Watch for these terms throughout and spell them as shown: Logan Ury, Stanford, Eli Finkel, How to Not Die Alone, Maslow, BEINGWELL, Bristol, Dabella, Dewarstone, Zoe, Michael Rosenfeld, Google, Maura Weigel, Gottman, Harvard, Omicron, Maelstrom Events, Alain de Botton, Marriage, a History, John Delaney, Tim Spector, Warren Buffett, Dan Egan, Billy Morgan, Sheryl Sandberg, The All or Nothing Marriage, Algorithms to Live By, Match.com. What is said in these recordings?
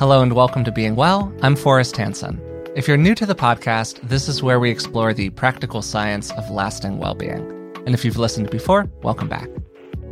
Hello and welcome to Being Well. I'm Forrest Hansen. If you're new to the podcast, this is where we explore the practical science of lasting well-being. And if you've listened before, welcome back.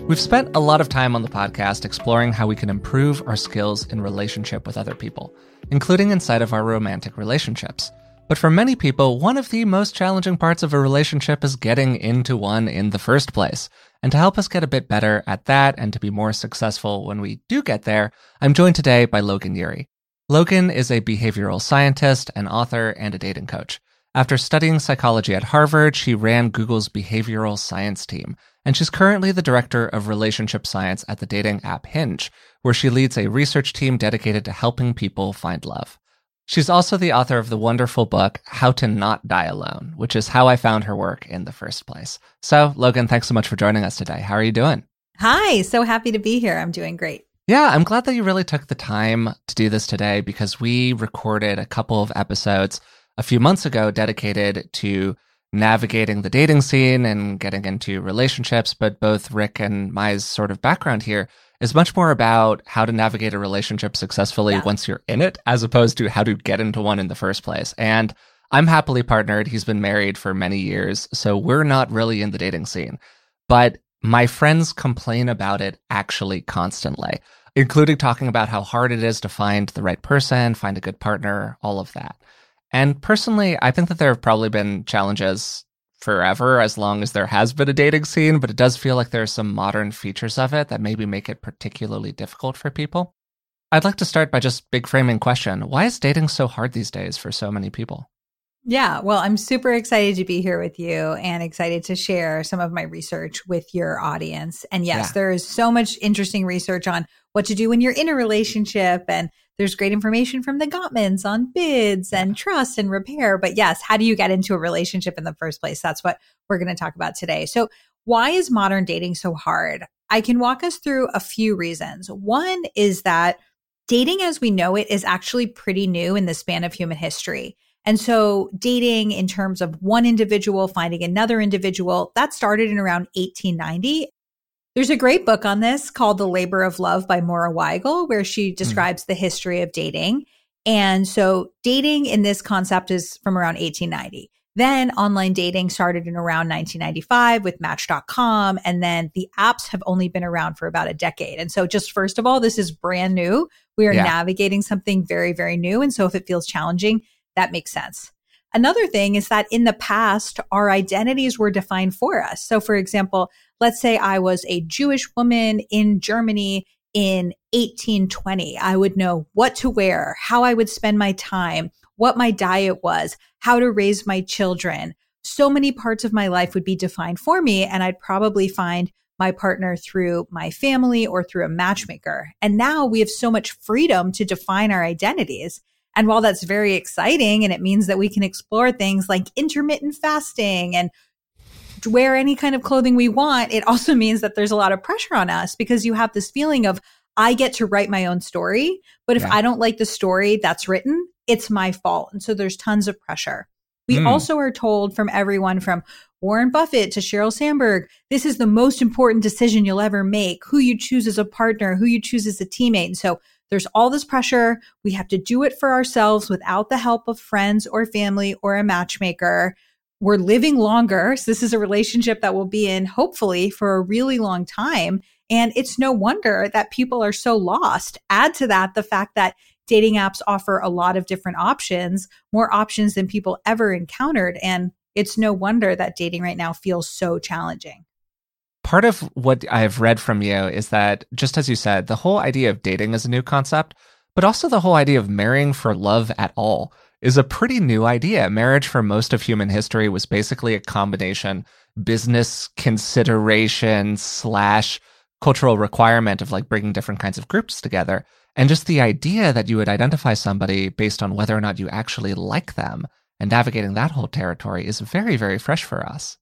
We've spent a lot of time on the podcast exploring how we can improve our skills in relationship with other people, including inside of our romantic relationships. But for many people, one of the most challenging parts of a relationship is getting into one in the first place. And to help us get a bit better at that and to be more successful when we do get there, I'm joined today by Logan Ury. Logan is a behavioral scientist, an author, and a dating coach. After studying psychology at Harvard, she ran Google's behavioral science team, and she's currently the director of relationship science at the dating app Hinge, where she leads a research team dedicated to helping people find love. She's also the author of the wonderful book, How to Not Die Alone, which is how I found her work in the first place. So, Logan, thanks so much for joining us today. How are you doing? Hi, so happy to be here. I'm doing great. Yeah, I'm glad that you really took the time to do this today because we recorded a couple of episodes a few months ago dedicated to navigating the dating scene and getting into relationships, but both Rick and my sort of background here is much more about how to navigate a relationship successfully once you're in it, as opposed to how to get into one in the first place. And I'm happily partnered. He's been married for many years, so we're not really in the dating scene. But my friends complain about it actually constantly, including talking about how hard it is to find the right person, find a good partner, all of that. And personally, I think that there have probably been challenges forever as long as there has been a dating scene, but it does feel like there are some modern features of it that maybe make it particularly difficult for people. I'd like to start by just big framing question. Why is dating so hard these days for so many people? Yeah, well, I'm super excited to be here with you and excited to share some of my research with your audience. And yes, there is so much interesting research on what to do when you're in a relationship. And there's great information from the Gottmans on bids and trust and repair. But yes, how do you get into a relationship in the first place? That's what we're going to talk about today. So why is modern dating so hard? I can walk us through a few reasons. One is that dating as we know it is actually pretty new in the span of human history. And so dating in terms of one individual finding another individual, that started in around 1890. There's a great book on this called The Labor of Love by Maura Weigel, where she describes the history of dating. And so dating in this concept is from around 1890. Then online dating started in around 1995 with Match.com. And then the apps have only been around for about a decade. And so just first of all, this is brand new. We are navigating something very, very new. And so if it feels challenging, that makes sense. Another thing is that in the past, our identities were defined for us. So for example, let's say I was a Jewish woman in Germany in 1820. I would know what to wear, how I would spend my time, what my diet was, how to raise my children. So many parts of my life would be defined for me, and I'd probably find my partner through my family or through a matchmaker. And now we have so much freedom to define our identities. And while that's very exciting and it means that we can explore things like intermittent fasting and wear any kind of clothing we want, it also means that there's a lot of pressure on us because you have this feeling of, I get to write my own story, but if I don't like the story that's written, it's my fault. And so there's tons of pressure. We also are told from everyone from Warren Buffett to Sheryl Sandberg, this is the most important decision you'll ever make, who you choose as a partner, who you choose as a teammate. And so there's all this pressure. We have to do it for ourselves without the help of friends or family or a matchmaker. We're living longer. So this is a relationship that we'll be in, hopefully, for a really long time. And it's no wonder that people are so lost. Add to that the fact that dating apps offer a lot of different options, more options than people ever encountered. And it's no wonder that dating right now feels so challenging. Part of what I've read from you is that, just as you said, the whole idea of dating is a new concept, but also the whole idea of marrying for love at all is a pretty new idea. Marriage for most of human history was basically a combination business consideration / cultural requirement of like bringing different kinds of groups together. And just the idea that you would identify somebody based on whether or not you actually like them and navigating that whole territory is very, very fresh for us.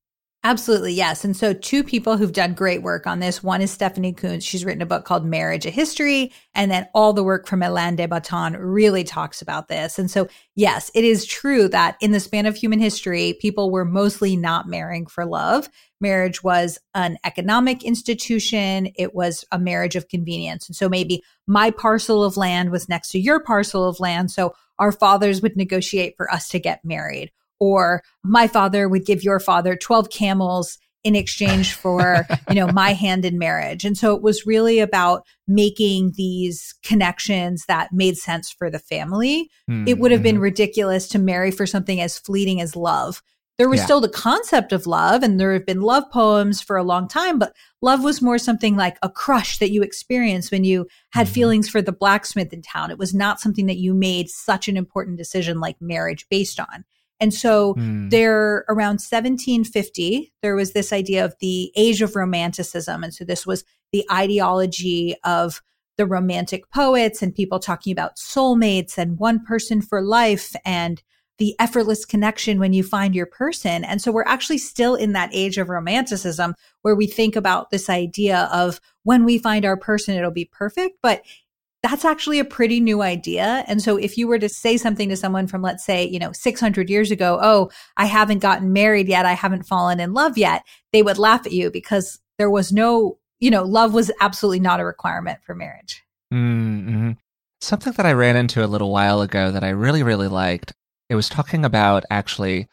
Absolutely, yes. And so two people who've done great work on this. One is Stephanie Coontz. She's written a book called Marriage, a History. And then all the work from Alain de Botton really talks about this. And so, yes, it is true that in the span of human history, people were mostly not marrying for love. Marriage was an economic institution. It was a marriage of convenience. And so maybe my parcel of land was next to your parcel of land. So our fathers would negotiate for us to get married. Or my father would give your father 12 camels in exchange for, my hand in marriage. And so it was really about making these connections that made sense for the family. Mm-hmm. It would have been ridiculous to marry for something as fleeting as love. There was still the concept of love, and there have been love poems for a long time, but love was more something like a crush that you experienced when you had feelings for the blacksmith in town. It was not something that you made such an important decision like marriage based on. And so there, around 1750, there was this idea of the age of romanticism. And so this was the ideology of the romantic poets and people talking about soulmates and one person for life and the effortless connection when you find your person. And so we're actually still in that age of romanticism where we think about this idea of when we find our person, it'll be perfect. But that's actually a pretty new idea. And so if you were to say something to someone from, let's say, 600 years ago, oh, I haven't gotten married yet, I haven't fallen in love yet, they would laugh at you because there was no, love was absolutely not a requirement for marriage. Mm-hmm. Something that I ran into a little while ago that I really, really liked, it was talking about actually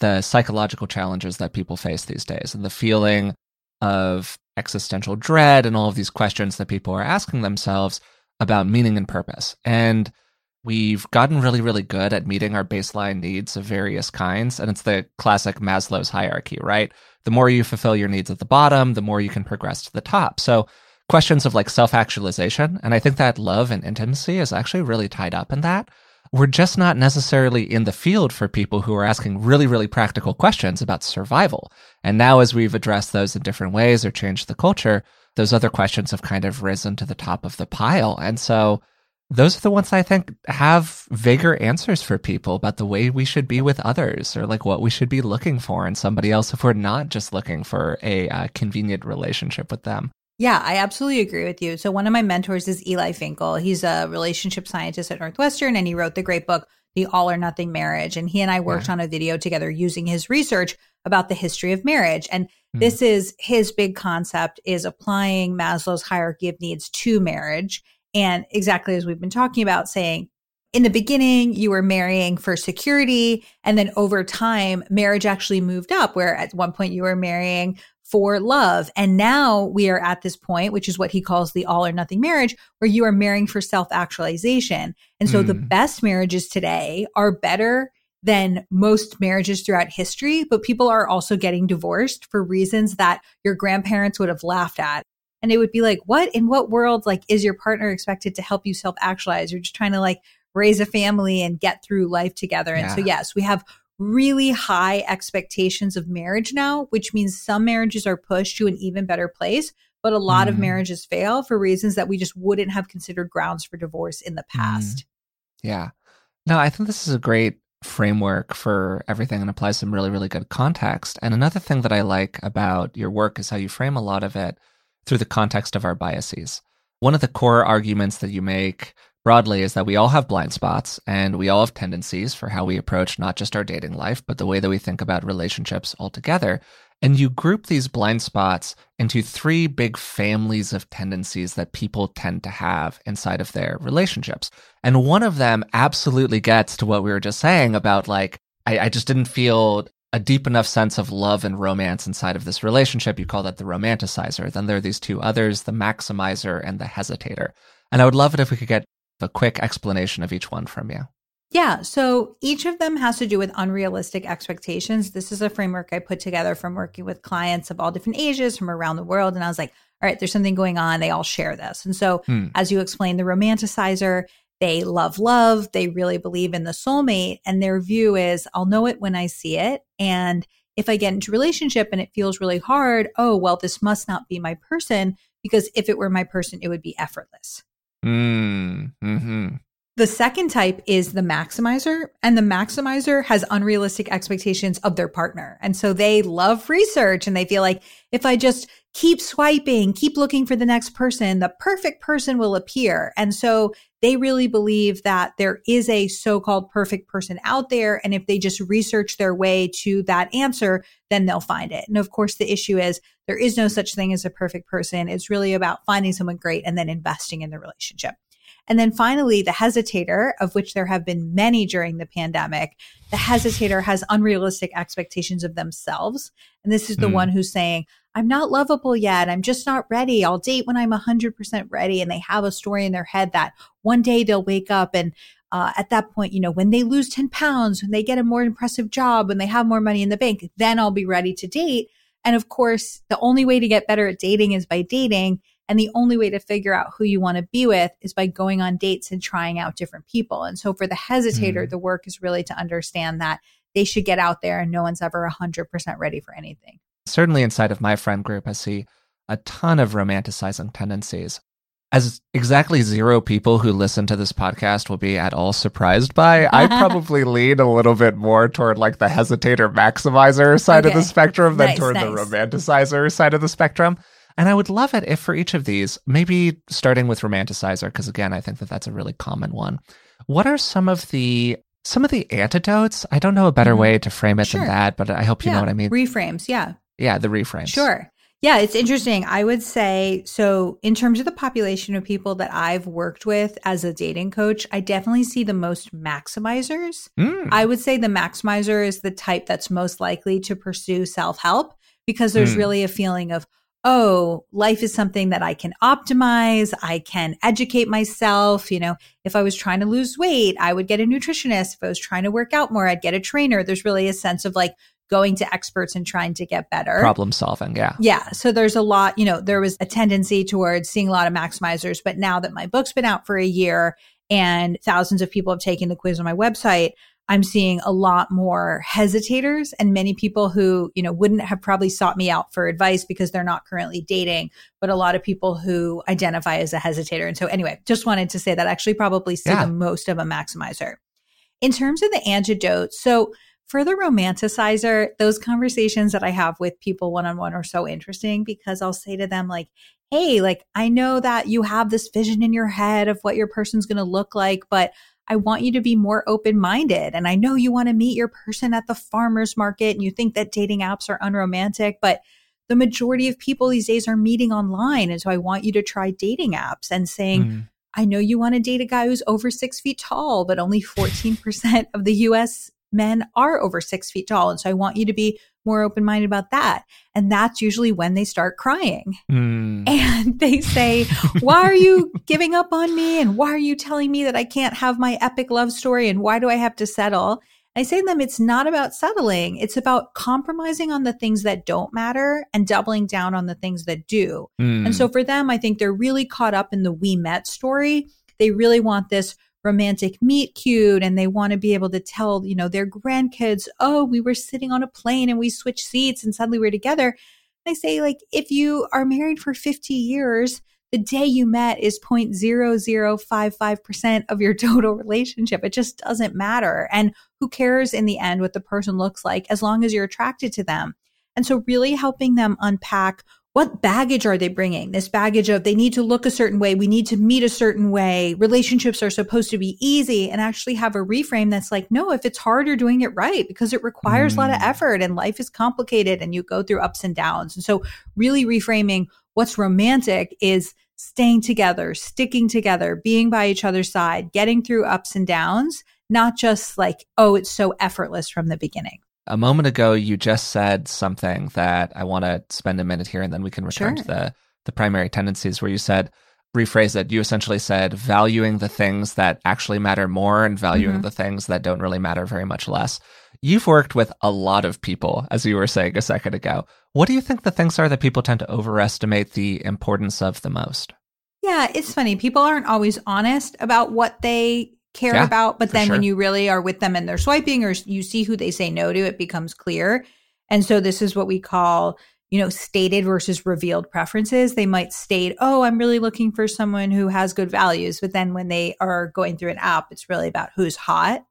the psychological challenges that people face these days and the feeling of existential dread and all of these questions that people are asking themselves about meaning and purpose. And we've gotten really, really good at meeting our baseline needs of various kinds. And it's the classic Maslow's hierarchy, right? The more you fulfill your needs at the bottom, the more you can progress to the top. So questions of like self-actualization, and I think that love and intimacy is actually really tied up in that. We're just not necessarily in the field for people who are asking really, really practical questions about survival. And now as we've addressed those in different ways or changed the culture, those other questions have kind of risen to the top of the pile. And so those are the ones I think have vaguer answers for people about the way we should be with others or like what we should be looking for in somebody else if we're not just looking for a convenient relationship with them. Yeah, I absolutely agree with you. So one of my mentors is Eli Finkel. He's a relationship scientist at Northwestern, and he wrote the great book, The All or Nothing Marriage. And he and I worked on a video together using his research about the history of marriage. And this is his big concept, is applying Maslow's hierarchy of needs to marriage. And exactly as we've been talking about, saying in the beginning, you were marrying for security. And then over time, marriage actually moved up, where at one point you were marrying for love. And now we are at this point, which is what he calls the all or nothing marriage, where you are marrying for self-actualization. And so the best marriages today are better than most marriages throughout history, but people are also getting divorced for reasons that your grandparents would have laughed at. And it would be like, what in what world, like, is your partner expected to help you self-actualize? You're just trying to like raise a family and get through life together. And so yes, we have really high expectations of marriage now, which means some marriages are pushed to an even better place, but a lot of marriages fail for reasons that we just wouldn't have considered grounds for divorce in the past. Yeah. No, I think this is a great framework for everything and applies some really, really good context. And another thing that I like about your work is how you frame a lot of it through the context of our biases. One of the core arguments that you make broadly is that we all have blind spots and we all have tendencies for how we approach not just our dating life, but the way that we think about relationships altogether. And you group these blind spots into three big families of tendencies that people tend to have inside of their relationships. And one of them absolutely gets to what we were just saying about like, I just didn't feel a deep enough sense of love and romance inside of this relationship. You call that the romanticizer. Then there are these two others, the maximizer and the hesitator. And I would love it if we could get a quick explanation of each one from you. Yeah. So each of them has to do with unrealistic expectations. This is a framework I put together from working with clients of all different ages from around the world. And I was like, all right, there's something going on. They all share this. And so as you explained, the romanticizer, they love. They really believe in the soulmate. And their view is, I'll know it when I see it. And if I get into a relationship and it feels really hard, oh, well, this must not be my person, because if it were my person, it would be effortless. The second type is the maximizer, and the maximizer has unrealistic expectations of their partner. And so they love research and they feel like if I just keep swiping, keep looking for the next person, the perfect person will appear. And so they really believe that there is a so-called perfect person out there. And if they just research their way to that answer, then they'll find it. And of course, the issue is there is no such thing as a perfect person. It's really about finding someone great and then investing in the relationship. And then finally, the hesitator, of which there have been many during the pandemic, the hesitator has unrealistic expectations of themselves. And this is the one who's saying, I'm not lovable yet. I'm just not ready. I'll date when I'm 100% ready. And they have a story in their head that one day they'll wake up and at that point, you know, when they lose 10 pounds, when they get a more impressive job, when they have more money in the bank, then I'll be ready to date. And of course, the only way to get better at dating is by dating. And the only way to figure out who you want to be with is by going on dates and trying out different people. And so for the hesitator, the work is really to understand that they should get out there and no one's ever 100% ready for anything. Certainly inside of my friend group, I see a ton of romanticizing tendencies. As exactly zero people who listen to this podcast will be at all surprised by, I probably lean a little bit more toward like the hesitator maximizer side of the spectrum than toward the romanticizer side of the spectrum. And I would love it if for each of these, maybe starting with romanticizer, because again, I think that that's a really common one. What are some of the antidotes? I don't know a better way to frame it than that, but I hope you know what I mean. Reframes, yeah, the reframes. Sure. Yeah, it's interesting. I would say, so in terms of the population of people that I've worked with as a dating coach, I definitely see the most maximizers. I would say the maximizer is the type that's most likely to pursue self-help because there's really a feeling of, oh, life is something that I can optimize. I can educate myself. You know, if I was trying to lose weight, I would get a nutritionist. If I was trying to work out more, I'd get a trainer. There's really a sense of like going to experts and trying to get better. Problem solving. Yeah. Yeah. So there's a lot, you know, there was a tendency towards seeing a lot of maximizers, but now that my book's been out for a year and thousands of people have taken the quiz on my website, I'm seeing a lot more hesitators and many people who, you know, wouldn't have probably sought me out for advice because they're not currently dating, but a lot of people who identify as a hesitator. And so anyway, just wanted to say that I actually probably see the most of a maximizer. In terms of the antidote, so for the romanticizer, those conversations that I have with people one-on-one are so interesting because I'll say to them like, hey, like I know that you have this vision in your head of what your person's going to look like, but I want you to be more open-minded. And I know you want to meet your person at the farmer's market and you think that dating apps are unromantic, but the majority of people these days are meeting online. And so I want you to try dating apps and saying, I know you want to date a guy who's over 6 feet tall, but only 14% of the US men are over 6 feet tall. And so I want you to be more open-minded about that. And that's usually when they start crying. And they say, why are you giving up on me? And why are you telling me that I can't have my epic love story? And why do I have to settle? I say to them, it's not about settling. It's about compromising on the things that don't matter and doubling down on the things that do. And so for them, I think they're really caught up in the we met story. They really want this romantic meet cute and they want to be able to tell, you know, their grandkids, oh, we were sitting on a plane and we switched seats and suddenly we're together. I say, like, if you are married for 50 years, the day you met is 0.0055% of your total relationship. It just doesn't matter. And who cares in the end what the person looks like as long as you're attracted to them. And so really helping them unpack what baggage are they bringing? This baggage of they need to look a certain way. We need to meet a certain way. Relationships are supposed to be easy, and actually have a reframe that's like, no, if it's hard, you're doing it right because it requires a lot of effort and life is complicated and you go through ups and downs. And so really reframing what's romantic is staying together, sticking together, being by each other's side, getting through ups and downs, not just like, oh, it's so effortless from the beginning. A moment ago, you just said something that I want to spend a minute here, and then we can return to the primary tendencies where you said, rephrase it, you essentially said valuing the things that actually matter more and valuing the things that don't really matter very much less. You've worked with a lot of people, as you were saying a second ago. What do you think the things are that people tend to overestimate the importance of the most? Yeah, it's funny. People aren't always honest about what they care about, but then when you really are with them and they're swiping or you see who they say no to, it becomes clear. And so this is what we call, you know, stated versus revealed preferences. They might state, oh, I'm really looking for someone who has good values. But then when they are going through an app, it's really about who's hot.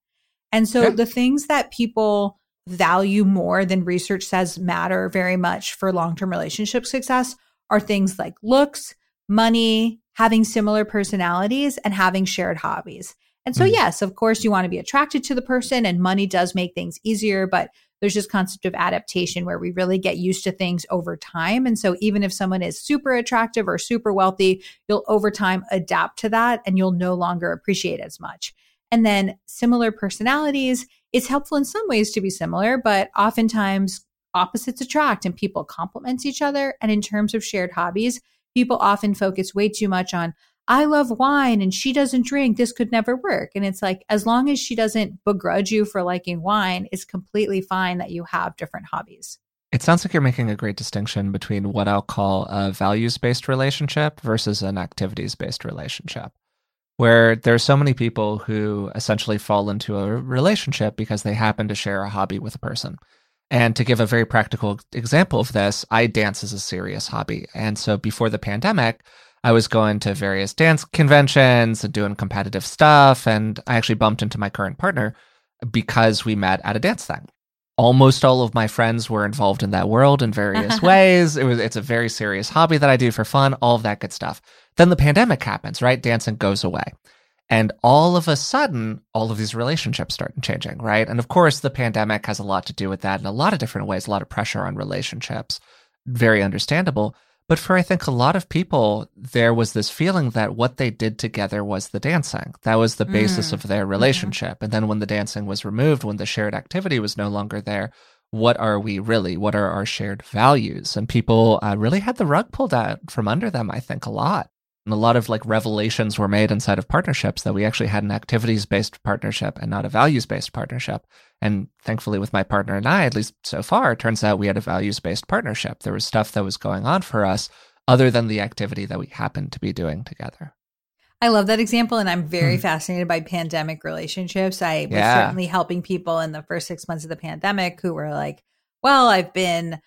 And so the things that people value more than research says matter very much for long-term relationship success are things like looks, money, having similar personalities, and having shared hobbies. And so, yes, of course, you want to be attracted to the person, and money does make things easier, but there's this concept of adaptation where we really get used to things over time. And so even if someone is super attractive or super wealthy, you'll over time adapt to that and you'll no longer appreciate as much. And then similar personalities, it's helpful in some ways to be similar, but oftentimes opposites attract and people complement each other. And in terms of shared hobbies, people often focus way too much on, I love wine and she doesn't drink. This could never work. And it's like, as long as she doesn't begrudge you for liking wine, it's completely fine that you have different hobbies. It sounds like you're making a great distinction between what I'll call a values-based relationship versus an activities-based relationship, where there are so many people who essentially fall into a relationship because they happen to share a hobby with a person. And to give a very practical example of this, I dance as a serious hobby. And so before the pandemic, I was going to various dance conventions and doing competitive stuff. And I actually bumped into my current partner because we met at a dance thing. Almost all of my friends were involved in that world in various ways. It's a very serious hobby that I do for fun, all of that good stuff. Then the pandemic happens, right? Dancing goes away. And all of a sudden, all of these relationships start changing, right? And of course, the pandemic has a lot to do with that in a lot of different ways, a lot of pressure on relationships, very understandable. But for, I think, a lot of people, there was this feeling that what they did together was the dancing. That was the basis of their relationship. And then when the dancing was removed, when the shared activity was no longer there, what are we really? What are our shared values? And people really had the rug pulled out from under them, I think, a lot. And a lot of like revelations were made inside of partnerships that we actually had an activities-based partnership and not a values-based partnership. And thankfully with my partner and I, at least so far, it turns out we had a values-based partnership. There was stuff that was going on for us other than the activity that we happened to be doing together. I love that example. And I'm very fascinated by pandemic relationships. I was certainly helping people in the first 6 months of the pandemic who were like, well, I've been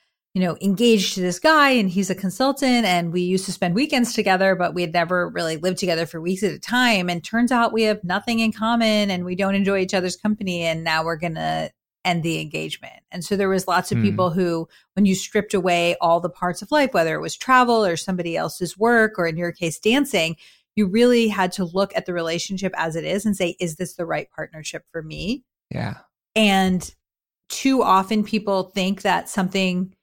engaged to this guy and he's a consultant and we used to spend weekends together, but we had never really lived together for weeks at a time. And turns out we have nothing in common and we don't enjoy each other's company. And now we're going to end the engagement. And so there was lots of people who, when you stripped away all the parts of life, whether it was travel or somebody else's work, or in your case, dancing, you really had to look at the relationship as it is and say, is this the right partnership for me? Yeah. And too often people think that something,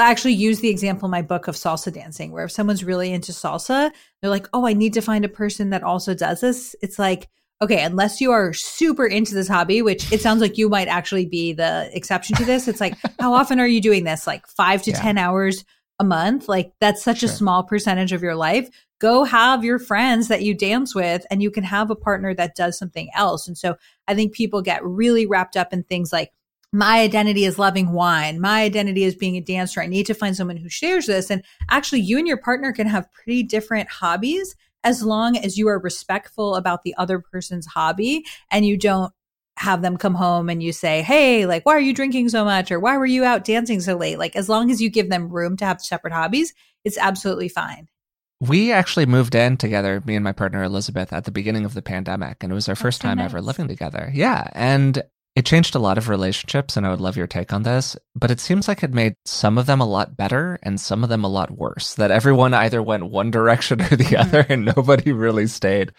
I actually use the example in my book of salsa dancing, where if someone's really into salsa, they're like, oh, I need to find a person that also does this. It's like, okay, unless you are super into this hobby, which it sounds like you might actually be the exception to this. It's like, how often are you doing this? Like 5 to 10 hours a month? Like that's such a small percentage of your life. Go have your friends that you dance with and you can have a partner that does something else. And so I think people get really wrapped up in things like, my identity is loving wine. My identity is being a dancer. I need to find someone who shares this. And actually, you and your partner can have pretty different hobbies as long as you are respectful about the other person's hobby and you don't have them come home and you say, hey, like, why are you drinking so much? Or why were you out dancing so late? Like, as long as you give them room to have separate hobbies, it's absolutely fine. We actually moved in together, me and my partner Elizabeth, at the beginning of the pandemic. And it was our first time ever living together. Yeah. And it changed a lot of relationships, and I would love your take on this, but it seems like it made some of them a lot better and some of them a lot worse, that everyone either went one direction or the other, and nobody really stayed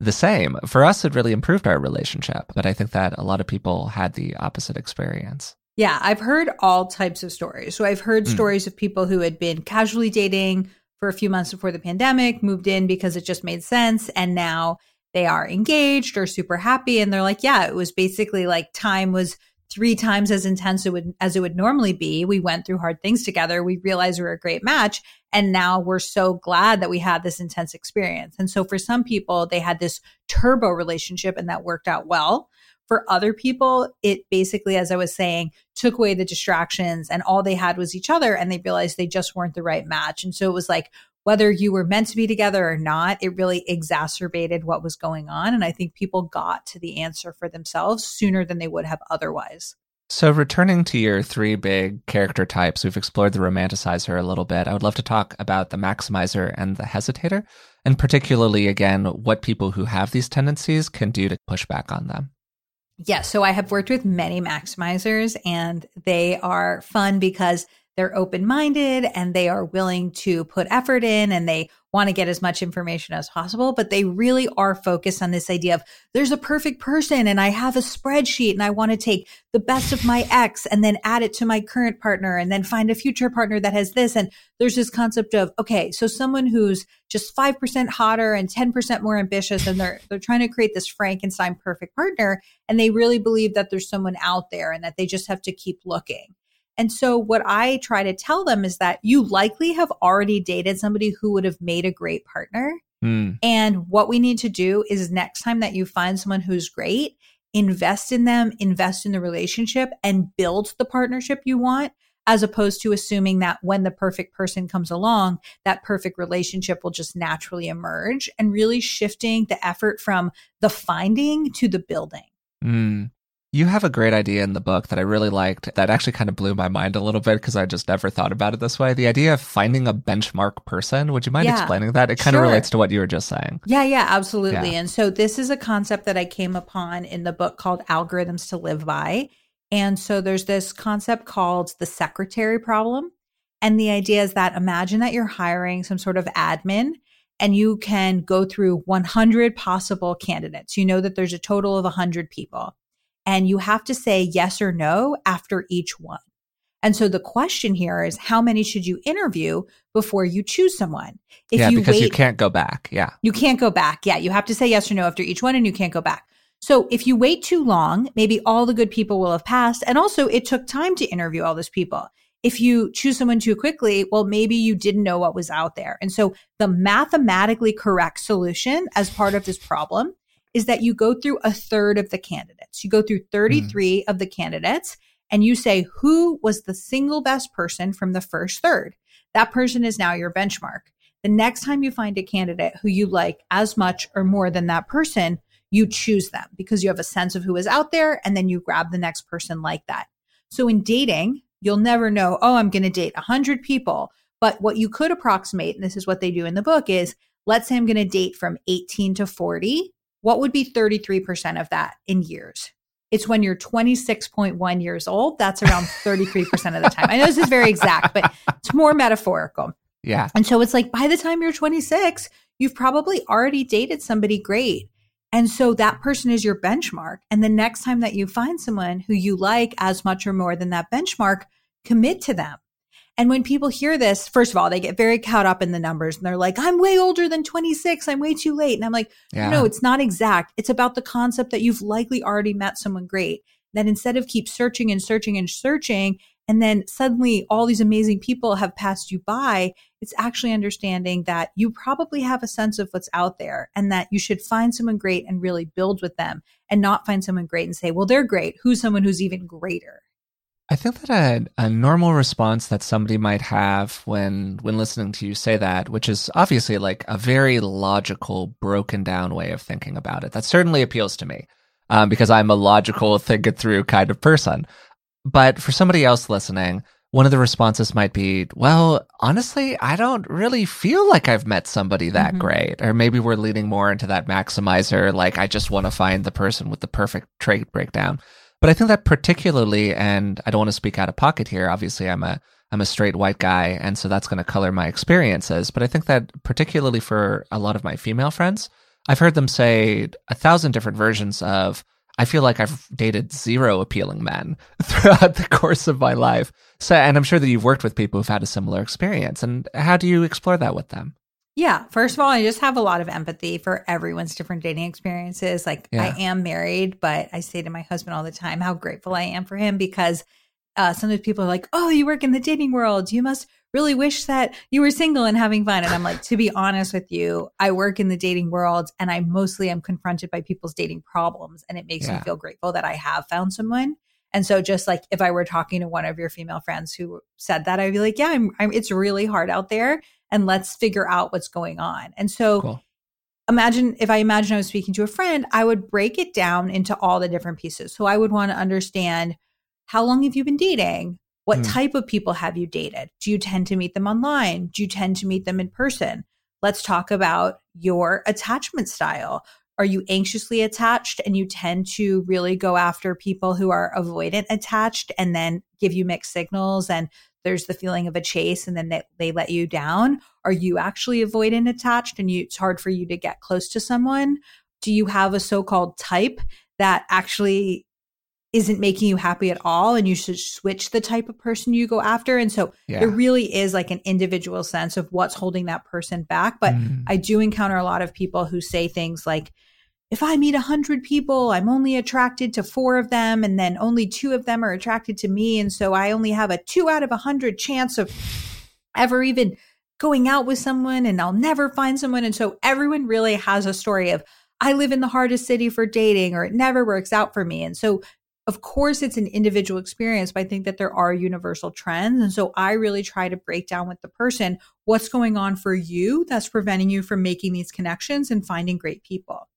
the same. For us, it really improved our relationship, but I think that a lot of people had the opposite experience. Yeah, I've heard all types of stories. So I've heard stories of people who had been casually dating for a few months before the pandemic, moved in because it just made sense, and now they are engaged or super happy. And they're like, yeah, it was basically like time was 3 times as intense as it would normally be. We went through hard things together. We realized we were a great match. And now we're so glad that we had this intense experience. And so for some people, they had this turbo relationship and that worked out well. For other people, it basically, as I was saying, took away the distractions and all they had was each other. And they realized they just weren't the right match. And so it was like, whether you were meant to be together or not, it really exacerbated what was going on. And I think people got to the answer for themselves sooner than they would have otherwise. So returning to your three big character types, we've explored the romanticizer a little bit. I would love to talk about the maximizer and the hesitator, and particularly, again, what people who have these tendencies can do to push back on them. Yeah, so I have worked with many maximizers, and they are fun because they're open-minded and they are willing to put effort in and they want to get as much information as possible, but they really are focused on this idea of there's a perfect person and I have a spreadsheet and I want to take the best of my ex and then add it to my current partner and then find a future partner that has this. And there's this concept of, okay, so someone who's just 5% hotter and 10% more ambitious, and they're trying to create this Frankenstein perfect partner, and they really believe that there's someone out there and that they just have to keep looking. And so what I try to tell them is that you likely have already dated somebody who would have made a great partner. Mm. And what we need to do is next time that you find someone who's great, invest in them, invest in the relationship, and build the partnership you want, as opposed to assuming that when the perfect person comes along, that perfect relationship will just naturally emerge, and really shifting the effort from the finding to the building. Mm. You have a great idea in the book that I really liked that actually kind of blew my mind a little bit because I just never thought about it this way. The idea of finding a benchmark person. Would you mind explaining that? It kind of relates to what you were just saying. Yeah, absolutely. Yeah. And so this is a concept that I came upon in the book called Algorithms to Live By. And so there's this concept called the secretary problem. And the idea is that imagine that you're hiring some sort of admin, and you can go through 100 possible candidates. You know that there's a total of 100 people. And you have to say yes or no after each one. And so the question here is, how many should you interview before you choose someone? You can't go back. Yeah. You can't go back. Yeah. You have to say yes or no after each one, and you can't go back. So if you wait too long, maybe all the good people will have passed. And also, it took time to interview all those people. If you choose someone too quickly, well, maybe you didn't know what was out there. And so the mathematically correct solution as part of this problem is that you go through a third of the candidates. You go through 33 of the candidates, and you say, who was the single best person from the first third? That person is now your benchmark. The next time you find a candidate who you like as much or more than that person, you choose them because you have a sense of who is out there, and then you grab the next person like that. So in dating, you'll never know, oh, I'm going to date 100 people. But what you could approximate, and this is what they do in the book, is let's say I'm going to date from 18 to 40. What would be 33% of that in years? It's when you're 26.1 years old. That's around 33% of the time. I know this is very exact, but it's more metaphorical. Yeah. And so it's like, by the time you're 26, you've probably already dated somebody great. And so that person is your benchmark. And the next time that you find someone who you like as much or more than that benchmark, commit to them. And when people hear this, first of all, they get very caught up in the numbers, and they're like, I'm way older than 26. I'm way too late. And I'm like, no, it's not exact. It's about the concept that you've likely already met someone great. That instead of keep searching and searching and searching, and then suddenly all these amazing people have passed you by, it's actually understanding that you probably have a sense of what's out there, and that you should find someone great and really build with them, and not find someone great and say, well, they're great. Who's someone who's even greater? I think that a normal response that somebody might have when listening to you say that, which is obviously like a very logical, broken down way of thinking about it, that certainly appeals to me because I'm a logical, think it through kind of person. But for somebody else listening, one of the responses might be, well, honestly, I don't really feel like I've met somebody that great. Or maybe we're leaning more into that maximizer, like I just want to find the person with the perfect trait breakdown. But I think that particularly, and I don't want to speak out of pocket here, obviously I'm a straight white guy, and so that's going to color my experiences. But I think that particularly for a lot of my female friends, I've heard them say 1,000 different versions of, I feel like I've dated zero appealing men throughout the course of my life. So, and I'm sure that you've worked with people who've had a similar experience. And how do you explore that with them? Yeah. First of all, I just have a lot of empathy for everyone's different dating experiences. Like I am married, but I say to my husband all the time how grateful I am for him, because sometimes people are like, oh, you work in the dating world. You must really wish that you were single and having fun. And I'm like, to be honest with you, I work in the dating world, and I mostly am confronted by people's dating problems. And it makes me feel grateful that I have found someone. And so just like if I were talking to one of your female friends who said that, I'd be like, yeah, it's really hard out there. And let's figure out what's going on. And so imagine I was speaking to a friend, I would break it down into all the different pieces. So I would want to understand how long have you been dating? What type of people have you dated? Do you tend to meet them online? Do you tend to meet them in person? Let's talk about your attachment style. Are you anxiously attached and you tend to really go after people who are avoidant attached and then give you mixed signals and there's the feeling of a chase and then they let you down? Are you actually avoidant attached and it's hard for you to get close to someone? Do you have a so-called type that actually isn't making you happy at all and you should switch the type of person you go after? And so there really is like an individual sense of what's holding that person back. But I do encounter a lot of people who say things like, if I meet 100 people, I'm only attracted to 4 of them and then only 2 of them are attracted to me. And so I only have a 2 out of 100 chance of ever even going out with someone and I'll never find someone. And so everyone really has a story of, I live in the hardest city for dating or it never works out for me. And so of course, it's an individual experience, but I think that there are universal trends. And so I really try to break down with the person what's going on for you that's preventing you from making these connections and finding great people.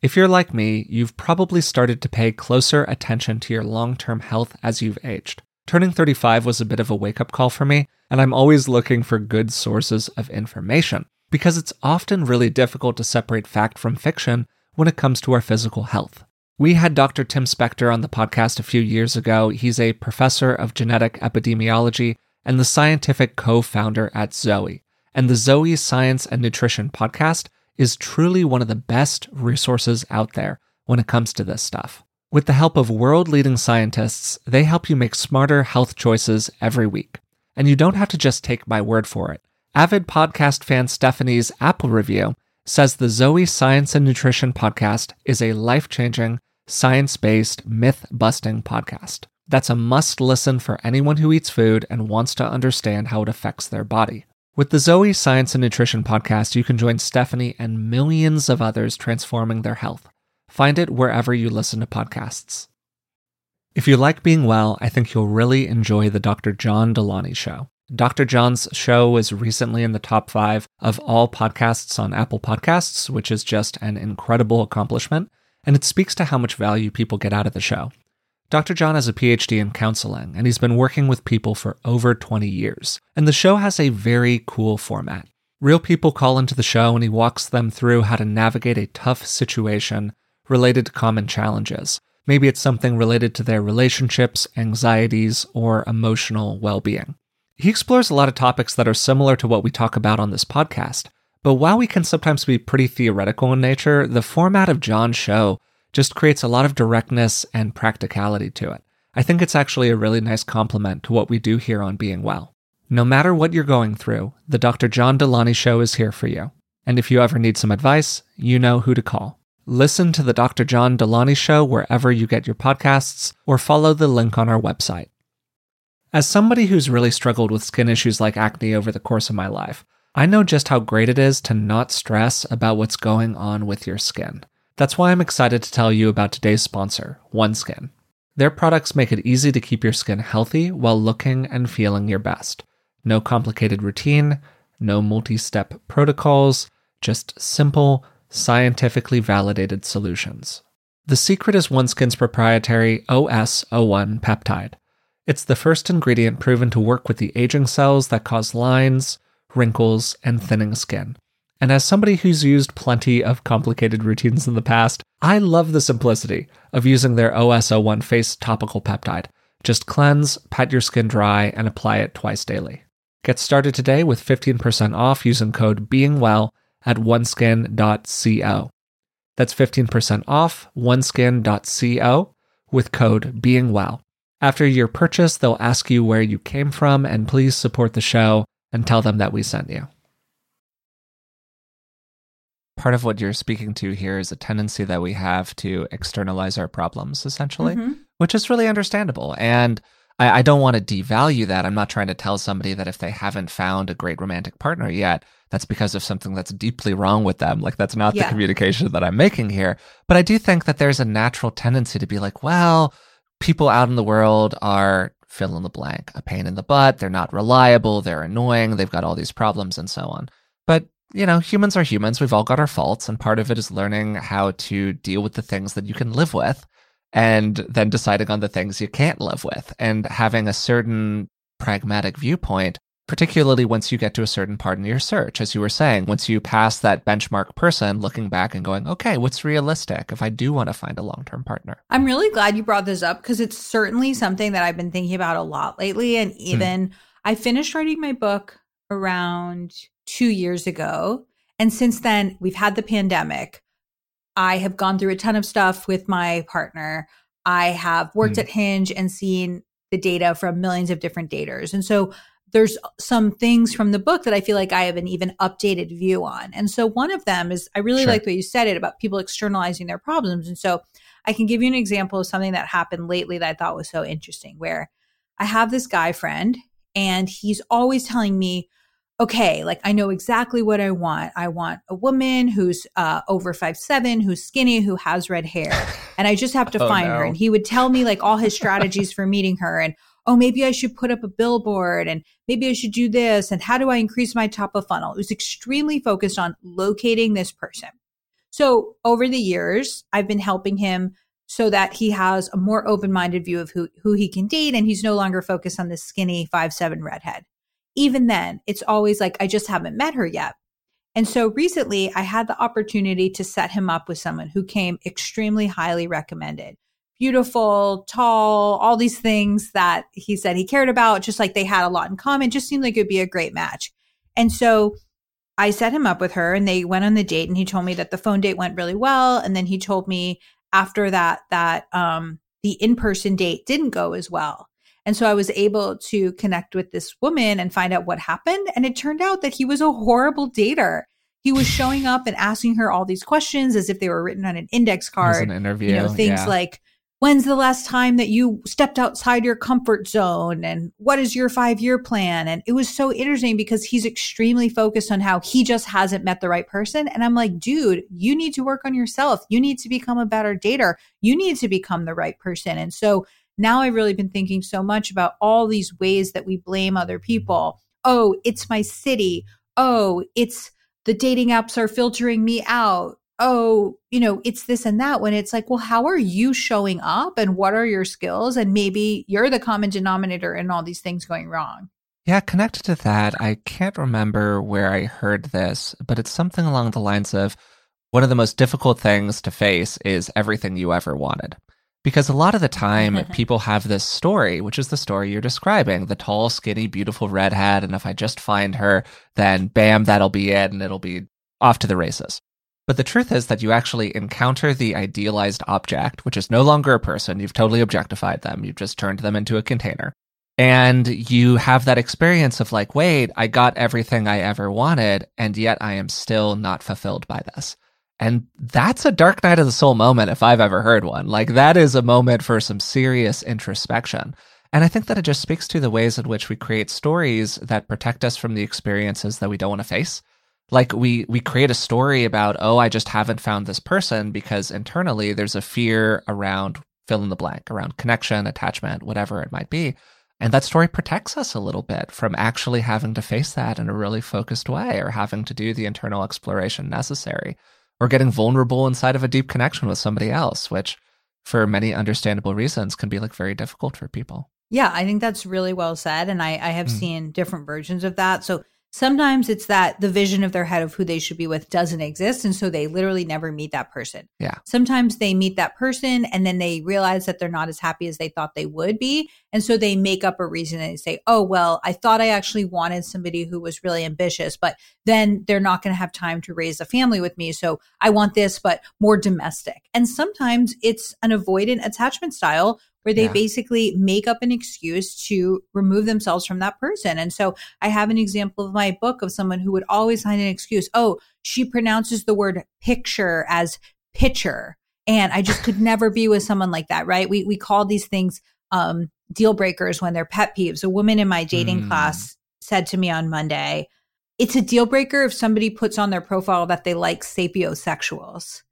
If you're like me, you've probably started to pay closer attention to your long-term health as you've aged. Turning 35 was a bit of a wake-up call for me, and I'm always looking for good sources of information because it's often really difficult to separate fact from fiction when it comes to our physical health. We had Dr. Tim Spector on the podcast a few years ago. He's a professor of genetic epidemiology and the scientific co-founder at Zoe. And the Zoe Science and Nutrition podcast is truly one of the best resources out there when it comes to this stuff. With the help of world-leading scientists, they help you make smarter health choices every week. And you don't have to just take my word for it. Avid podcast fan Stephanie's Apple review says the Zoe Science and Nutrition podcast is a life-changing, science-based, myth-busting podcast. That's a must-listen for anyone who eats food and wants to understand how it affects their body. With the Zoe Science and Nutrition podcast, you can join Stephanie and millions of others transforming their health. Find it wherever you listen to podcasts. If you like being well, I think you'll really enjoy the Dr. John Delaney Show. Dr. John's show was recently in the top 5 of all podcasts on Apple Podcasts, which is just an incredible accomplishment. And it speaks to how much value people get out of the show. Dr. John has a PhD in counseling, and he's been working with people for over 20 years. And the show has a very cool format. Real people call into the show, and he walks them through how to navigate a tough situation related to common challenges. Maybe it's something related to their relationships, anxieties, or emotional well-being. He explores a lot of topics that are similar to what we talk about on this podcast. But while we can sometimes be pretty theoretical in nature, the format of John's show just creates a lot of directness and practicality to it. I think it's actually a really nice complement to what we do here on Being Well. No matter what you're going through, the Dr. John Delaney Show is here for you. And if you ever need some advice, you know who to call. Listen to the Dr. John Delaney Show wherever you get your podcasts or follow the link on our website. As somebody who's really struggled with skin issues like acne over the course of my life, I know just how great it is to not stress about what's going on with your skin. That's why I'm excited to tell you about today's sponsor, OneSkin. Their products make it easy to keep your skin healthy while looking and feeling your best. No complicated routine, no multi-step protocols, just simple, scientifically validated solutions. The secret is OneSkin's proprietary OS01 peptide. It's the first ingredient proven to work with the aging cells that cause lines, wrinkles, and thinning skin. And as somebody who's used plenty of complicated routines in the past, I love the simplicity of using their OS01 face topical peptide. Just cleanse, pat your skin dry, and apply it twice daily. Get started today with 15% off using code BEINGWELL at oneskin.co. That's 15% off oneskin.co with code BEINGWELL. After your purchase, they'll ask you where you came from, and please support the show and tell them that we sent you. Part of what you're speaking to here is a tendency that we have to externalize our problems, essentially, which is really understandable. And I don't want to devalue that. I'm not trying to tell somebody that if they haven't found a great romantic partner yet, that's because of something that's deeply wrong with them. Like, that's not the communication that I'm making here. But I do think that there's a natural tendency to be like, well, people out in the world are fill in the blank, a pain in the butt, they're not reliable, they're annoying, they've got all these problems and so on. But, you know, humans are humans, we've all got our faults, and part of it is learning how to deal with the things that you can live with and then deciding on the things you can't live with and having a certain pragmatic viewpoint, particularly once you get to a certain part in your search. As you were saying, once you pass that benchmark person, looking back and going, okay, what's realistic if I do want to find a long-term partner? I'm really glad you brought this up because it's certainly something that I've been thinking about a lot lately. And even I finished writing my book around 2 years ago. And since then, we've had the pandemic. I have gone through a ton of stuff with my partner. I have worked at Hinge and seen the data from millions of different daters. And so there's some things from the book that I feel like I have an even updated view on. And so one of them is, I really like the way you said it about people externalizing their problems. And so I can give you an example of something that happened lately that I thought was so interesting, where I have this guy friend and he's always telling me, okay, like I know exactly what I want. I want a woman who's over 5'7", who's skinny, who has red hair. And I just have to find her. And he would tell me like all his strategies for meeting her and, oh, maybe I should put up a billboard and maybe I should do this. And how do I increase my top of funnel? It was extremely focused on locating this person. So over the years, I've been helping him so that he has a more open-minded view of who he can date. And he's no longer focused on this skinny 5'7" redhead. Even then, it's always like, I just haven't met her yet. And so recently I had the opportunity to set him up with someone who came extremely highly recommended. Beautiful, tall, all these things that he said he cared about, just like they had a lot in common, just seemed like it'd be a great match. And so I set him up with her and they went on the date and he told me that the phone date went really well. And then he told me after that, that the in-person date didn't go as well. And so I was able to connect with this woman and find out what happened. And it turned out that he was a horrible dater. He was showing up and asking her all these questions as if they were written on an index card. It was an interview. You know, things like, when's the last time that you stepped outside your comfort zone? And what is your 5-year plan? And it was so interesting because he's extremely focused on how he just hasn't met the right person. And I'm like, dude, you need to work on yourself. You need to become a better dater. You need to become the right person. And so now I've really been thinking so much about all these ways that we blame other people. Oh, it's my city. Oh, it's the dating apps are filtering me out. Oh, you know, it's this and that, when it's like, well, how are you showing up and what are your skills? And maybe you're the common denominator in all these things going wrong. Yeah, connected to that, I can't remember where I heard this, but it's something along the lines of one of the most difficult things to face is everything you ever wanted. Because a lot of the time, people have this story, which is the story you're describing, the tall, skinny, beautiful redhead. And if I just find her, then bam, that'll be it. And it'll be off to the races. But the truth is that you actually encounter the idealized object, which is no longer a person. You've totally objectified them. You've just turned them into a container. And you have that experience of like, wait, I got everything I ever wanted, and yet I am still not fulfilled by this. And that's a dark night of the soul moment if I've ever heard one. Like, that is a moment for some serious introspection. And I think that it just speaks to the ways in which we create stories that protect us from the experiences that we don't want to face. Like, we create a story about, oh, I just haven't found this person, because internally there's a fear around fill in the blank, around connection, attachment, whatever it might be. And that story protects us a little bit from actually having to face that in a really focused way, or having to do the internal exploration necessary, or getting vulnerable inside of a deep connection with somebody else, which for many understandable reasons can be like very difficult for people. Yeah, I think that's really well said. And I have seen different versions of that. So sometimes it's that the vision of their head of who they should be with doesn't exist. And so they literally never meet that person. Yeah. Sometimes they meet that person and then they realize that they're not as happy as they thought they would be. And so they make up a reason and they say, oh, well, I thought I actually wanted somebody who was really ambitious, but then they're not going to have time to raise a family with me. So I want this, but more domestic. And sometimes it's an avoidant attachment style where they basically make up an excuse to remove themselves from that person. And so I have an example of my book of someone who would always find an excuse. Oh, she pronounces the word picture as pitcher. And I just could never be with someone like that, right? We call these things deal breakers when they're pet peeves. A woman in my dating class said to me on Monday, it's a deal breaker if somebody puts on their profile that they like sapiosexuals.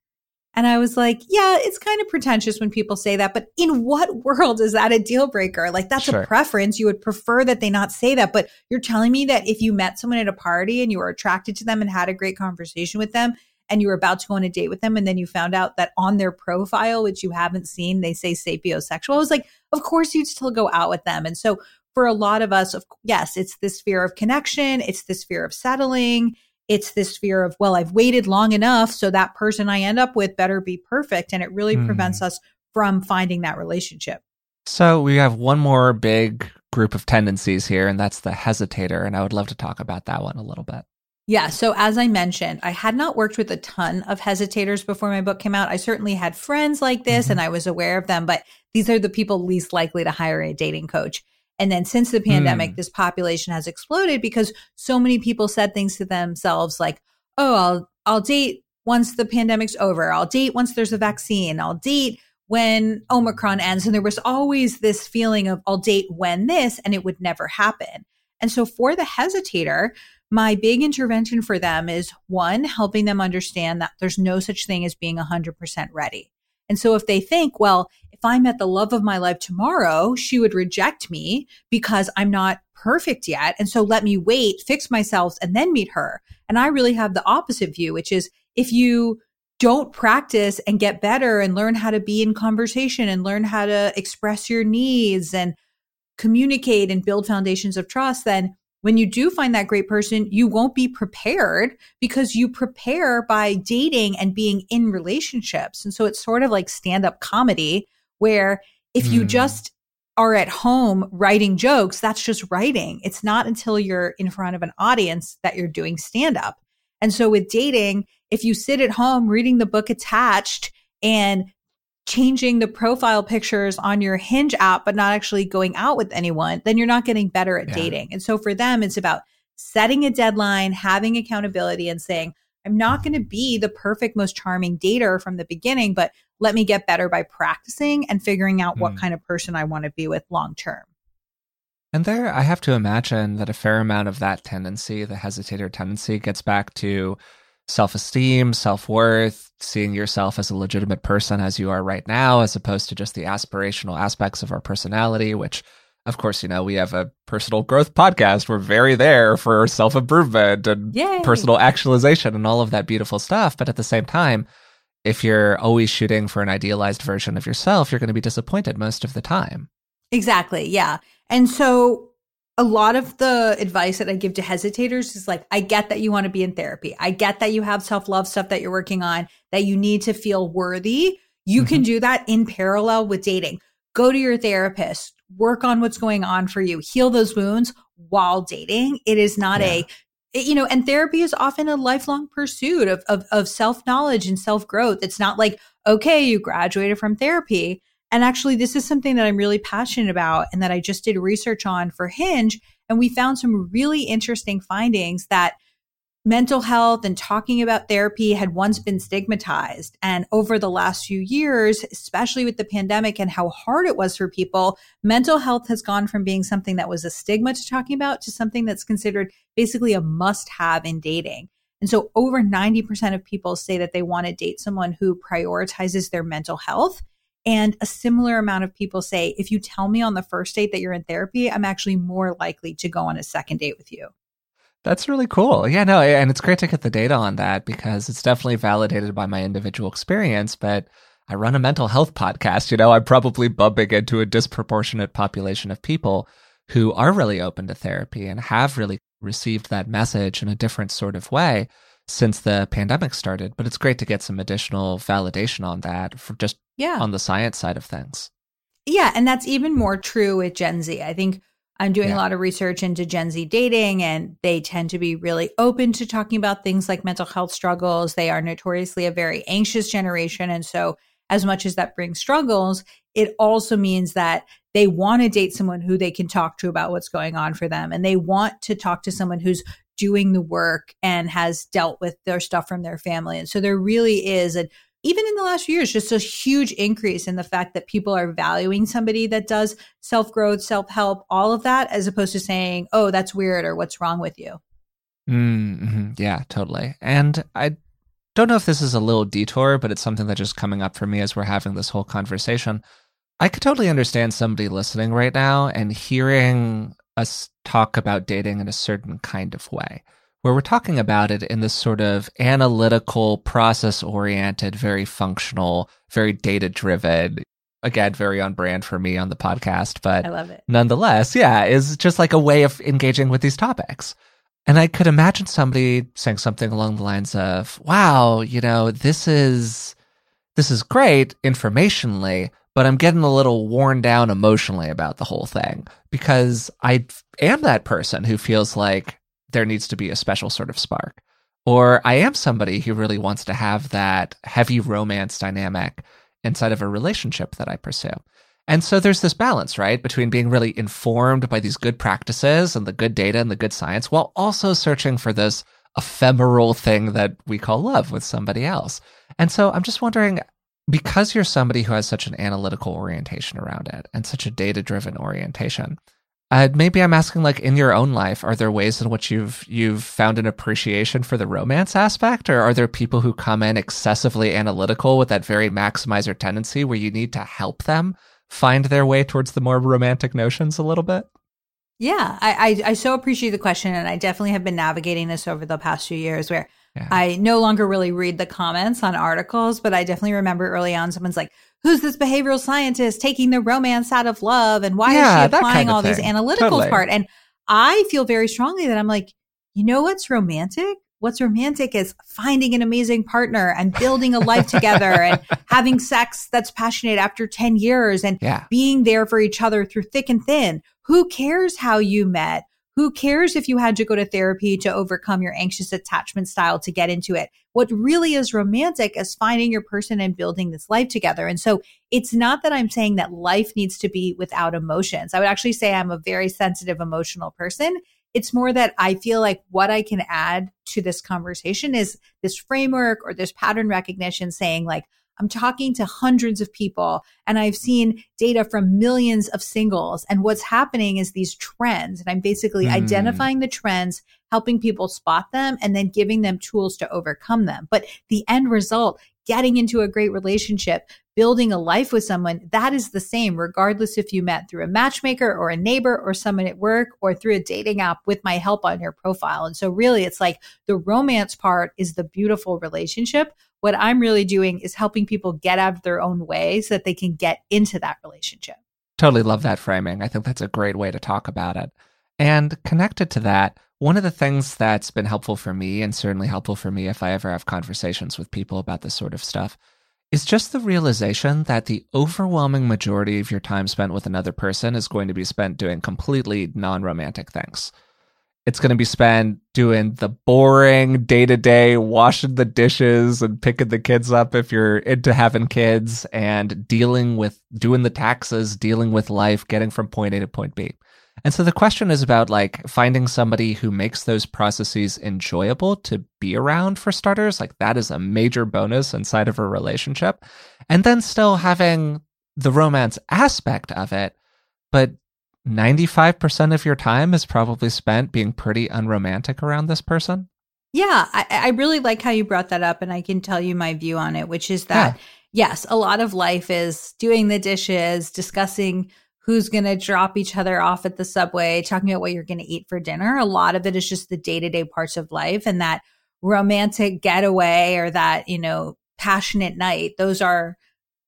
And I was like, yeah, it's kind of pretentious when people say that, but in what world is that a deal breaker? Like, that's a preference. You would prefer that they not say that, but you're telling me that if you met someone at a party and you were attracted to them and had a great conversation with them and you were about to go on a date with them, and then you found out that on their profile, which you haven't seen, they say sapiosexual. I was like, of course you'd still go out with them. And so for a lot of us, yes, it's this fear of connection. It's this fear of settling. It's this fear of, well, I've waited long enough, so that person I end up with better be perfect. And it really prevents us from finding that relationship. So we have one more big group of tendencies here, and that's the hesitator. And I would love to talk about that one a little bit. Yeah. So as I mentioned, I had not worked with a ton of hesitators before my book came out. I certainly had friends like this and I was aware of them, but these are the people least likely to hire a dating coach. And then since the pandemic, this population has exploded because so many people said things to themselves like, oh, I'll date once the pandemic's over. I'll date once there's a vaccine. I'll date when Omicron ends. And there was always this feeling of I'll date when this, and it would never happen. And so for the hesitator, my big intervention for them is one, helping them understand that there's no such thing as being 100% ready. And so if they think, well, if I met the love of my life tomorrow, she would reject me because I'm not perfect yet. And so let me wait, fix myself, and then meet her. And I really have the opposite view, which is if you don't practice and get better and learn how to be in conversation and learn how to express your needs and communicate and build foundations of trust, then when you do find that great person, you won't be prepared because you prepare by dating and being in relationships. And so it's sort of like stand-up comedy where if you just are at home writing jokes, that's just writing. It's not until you're in front of an audience that you're doing stand-up. And so with dating, if you sit at home reading the book Attached and changing the profile pictures on your Hinge app, but not actually going out with anyone, then you're not getting better at dating. And so for them, it's about setting a deadline, having accountability, and saying, I'm not going to be the perfect, most charming dater from the beginning, but let me get better by practicing and figuring out what kind of person I want to be with long term. And there, I have to imagine that a fair amount of that tendency, the hesitator tendency, gets back to self-esteem, self-worth, seeing yourself as a legitimate person as you are right now, as opposed to just the aspirational aspects of our personality, which, of course, you know, we have a personal growth podcast. We're very there for self-improvement and personal actualization and all of that beautiful stuff. But at the same time, if you're always shooting for an idealized version of yourself, you're going to be disappointed most of the time. Exactly. Yeah. And so a lot of the advice that I give to hesitators is like, I get that you want to be in therapy. I get that you have self-love stuff that you're working on, that you need to feel worthy. You can do that in parallel with dating. Go to your therapist, work on what's going on for you, heal those wounds while dating. It is not and therapy is often a lifelong pursuit of self-knowledge and self-growth. It's not like, okay, you graduated from therapy. And actually, this is something that I'm really passionate about and that I just did research on for Hinge. And we found some really interesting findings that mental health and talking about therapy had once been stigmatized. And over the last few years, especially with the pandemic and how hard it was for people, mental health has gone from being something that was a stigma to talking about to something that's considered basically a must-have in dating. And so over 90% of people say that they want to date someone who prioritizes their mental health. And a similar amount of people say, if you tell me on the first date that you're in therapy, I'm actually more likely to go on a second date with you. That's really cool. Yeah, no, and it's great to get the data on that because it's definitely validated by my individual experience. But I run a mental health podcast. You know, I'm probably bumping into a disproportionate population of people who are really open to therapy and have really received that message in a different sort of way since the pandemic started. But it's great to get some additional validation on that for just on the science side of things. Yeah. And that's even more true with Gen Z. I think I'm doing a lot of research into Gen Z dating, and they tend to be really open to talking about things like mental health struggles. They are notoriously a very anxious generation. And so as much as that brings struggles, it also means that they want to date someone who they can talk to about what's going on for them. And they want to talk to someone who's doing the work and has dealt with their stuff from their family. And so there really is even in the last few years, just a huge increase in the fact that people are valuing somebody that does self-growth, self-help, all of that, as opposed to saying, oh, that's weird or what's wrong with you. Yeah, totally. And I don't know if this is a little detour, but it's something that's just coming up for me as we're having this whole conversation. I could totally understand somebody listening right now and hearing us talk about dating in a certain kind of way, where we're talking about it in this sort of analytical, process-oriented, very functional, very data-driven, again, very on brand for me on the podcast, but I love it. Nonetheless, yeah, is just like a way of engaging with these topics. And I could imagine somebody saying something along the lines of, wow, you know, this is great informationally, but I'm getting a little worn down emotionally about the whole thing because I am that person who feels like there needs to be a special sort of spark. Or I am somebody who really wants to have that heavy romance dynamic inside of a relationship that I pursue. And so there's this balance, right, between being really informed by these good practices and the good data and the good science, while also searching for this ephemeral thing that we call love with somebody else. And so I'm just wondering, because you're somebody who has such an analytical orientation around it and such a data-driven orientation, maybe I'm asking, like, in your own life, are there ways in which you've found an appreciation for the romance aspect, or are there people who come in excessively analytical with that very maximizer tendency where you need to help them find their way towards the more romantic notions a little bit? Yeah, I so appreciate the question, and I definitely have been navigating this over the past few years where I no longer really read the comments on articles, but I definitely remember early on someone's like, who's this behavioral scientist taking the romance out of love, and why is she applying kind of all these analytical part? And I feel very strongly that I'm like, you know what's romantic? What's romantic is finding an amazing partner and building a life together and having sex that's passionate after 10 years and being there for each other through thick and thin. Who cares how you met? Who cares if you had to go to therapy to overcome your anxious attachment style to get into it? What really is romantic is finding your person and building this life together. And so it's not that I'm saying that life needs to be without emotions. I would actually say I'm a very sensitive, emotional person. It's more that I feel like what I can add to this conversation is this framework or this pattern recognition saying, like, I'm talking to hundreds of people and I've seen data from millions of singles. And what's happening is these trends. And I'm basically identifying the trends, helping people spot them, and then giving them tools to overcome them. But the end result, getting into a great relationship, building a life with someone, that is the same, regardless if you met through a matchmaker or a neighbor or someone at work or through a dating app with my help on your profile. And so really, it's like the romance part is the beautiful relationship. What I'm really doing is helping people get out of their own way so that they can get into that relationship. Totally love that framing. I think that's a great way to talk about it. And connected to that, one of the things that's been helpful for me, and certainly helpful for me if I ever have conversations with people about this sort of stuff, is just the realization that the overwhelming majority of your time spent with another person is going to be spent doing completely non-romantic things. It's going to be spent doing the boring day-to-day, washing the dishes and picking the kids up if you're into having kids, and dealing with doing the taxes, dealing with life, getting from point A to point B. And so the question is about, like, finding somebody who makes those processes enjoyable to be around, for starters. Like, that is a major bonus inside of a relationship. And then still having the romance aspect of it, but 95% of your time is probably spent being pretty unromantic around this person. Yeah, I really like how you brought that up, and I can tell you my view on it, which is that, yes, a lot of life is doing the dishes, discussing who's going to drop each other off at the subway, talking about what you're going to eat for dinner. A lot of it is just the day-to-day parts of life, and that romantic getaway or that, you know, passionate night, those are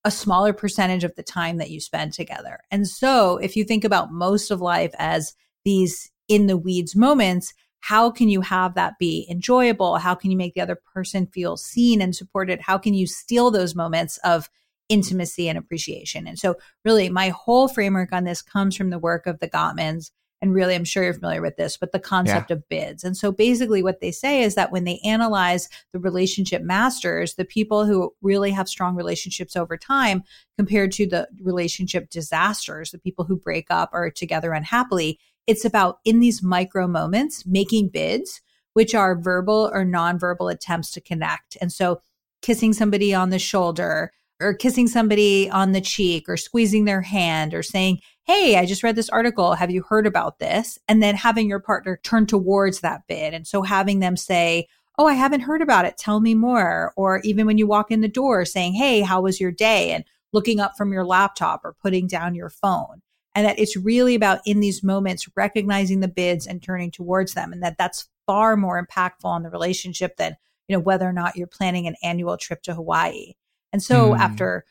a smaller percentage of the time that you spend together. And so if you think about most of life as these in the weeds moments, how can you have that be enjoyable? How can you make the other person feel seen and supported? How can you steal those moments of intimacy and appreciation? And so really my whole framework on this comes from the work of the Gottmans. And really, I'm sure you're familiar with this, but the concept of bids. And so basically what they say is that when they analyze the relationship masters, the people who really have strong relationships over time compared to the relationship disasters, the people who break up or are together unhappily, it's about in these micro moments making bids, which are verbal or nonverbal attempts to connect. And so kissing somebody on the shoulder, or kissing somebody on the cheek, or squeezing their hand, or saying, hey, I just read this article. Have you heard about this? And then having your partner turn towards that bid. And so having them say, oh, I haven't heard about it. Tell me more. Or even when you walk in the door saying, hey, how was your day? And looking up from your laptop or putting down your phone. And that it's really about in these moments, recognizing the bids and turning towards them. And that's far more impactful on the relationship than, you know, whether or not you're planning an annual trip to Hawaii. And so after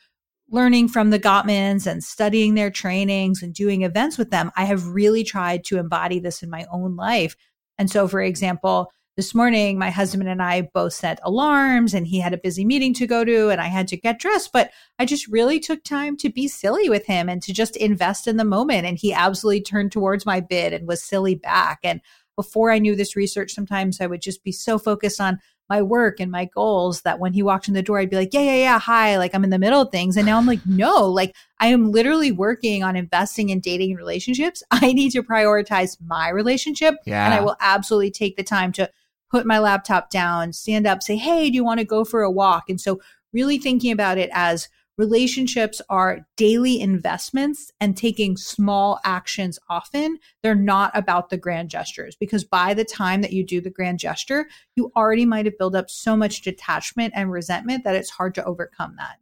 learning from the Gottmans and studying their trainings and doing events with them, I have really tried to embody this in my own life. And so, for example, this morning, my husband and I both set alarms and he had a busy meeting to go to and I had to get dressed, but I just really took time to be silly with him and to just invest in the moment. And he absolutely turned towards my bid and was silly back. And before I knew this research, sometimes I would just be so focused on my work and my goals that when he walked in the door, I'd be like, yeah, hi, like I'm in the middle of things. And now I'm like, no, like I am literally working on investing in dating and relationships. I need to prioritize my relationship. Yeah. And I will absolutely take the time to put my laptop down, stand up, say, hey, do you want to go for a walk? And so really thinking about it as relationships are daily investments and taking small actions often. They're not about the grand gestures, because by the time that you do the grand gesture, you already might have built up so much detachment and resentment that it's hard to overcome that.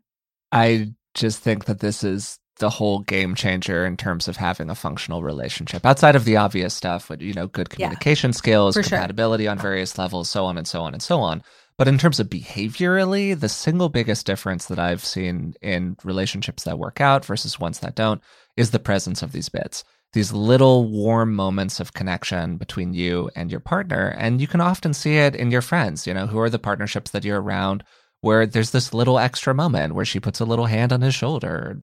I just think that this is the whole game changer in terms of having a functional relationship outside of the obvious stuff, but, you know, good communication skills, compatibility on various levels, so on and so on and so on. But in terms of behaviorally, the single biggest difference that I've seen in relationships that work out versus ones that don't is the presence of these bits, these little warm moments of connection between you and your partner. And you can often see it in your friends, you know, who are the partnerships that you're around where there's this little extra moment where she puts a little hand on his shoulder.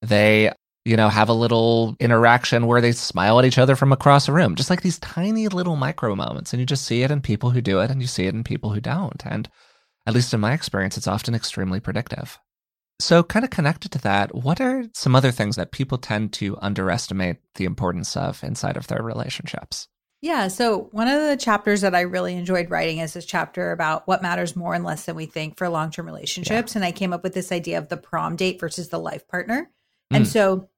They, you know, have a little interaction where they smile at each other from across a room, just like these tiny little micro moments. And you just see it in people who do it and you see it in people who don't. And at least in my experience, it's often extremely predictive. So kind of connected to that, what are some other things that people tend to underestimate the importance of inside of their relationships? Yeah. So one of the chapters that I really enjoyed writing is this chapter about what matters more and less than we think for long-term relationships. Yeah. And I came up with this idea of the prom date versus the life partner. And so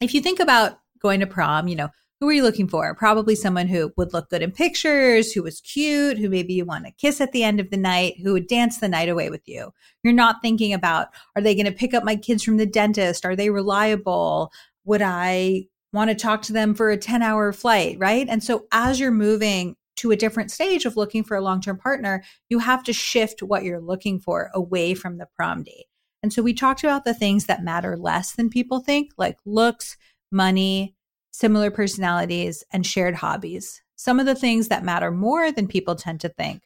if you think about going to prom, you know, who are you looking for? Probably someone who would look good in pictures, who was cute, who maybe you want to kiss at the end of the night, who would dance the night away with you. You're not thinking about, are they going to pick up my kids from the dentist? Are they reliable? Would I want to talk to them for a 10-hour flight, right? And so as you're moving to a different stage of looking for a long-term partner, you have to shift what you're looking for away from the prom date. And so we talked about the things that matter less than people think, like looks, money, similar personalities, and shared hobbies. Some of the things that matter more than people tend to think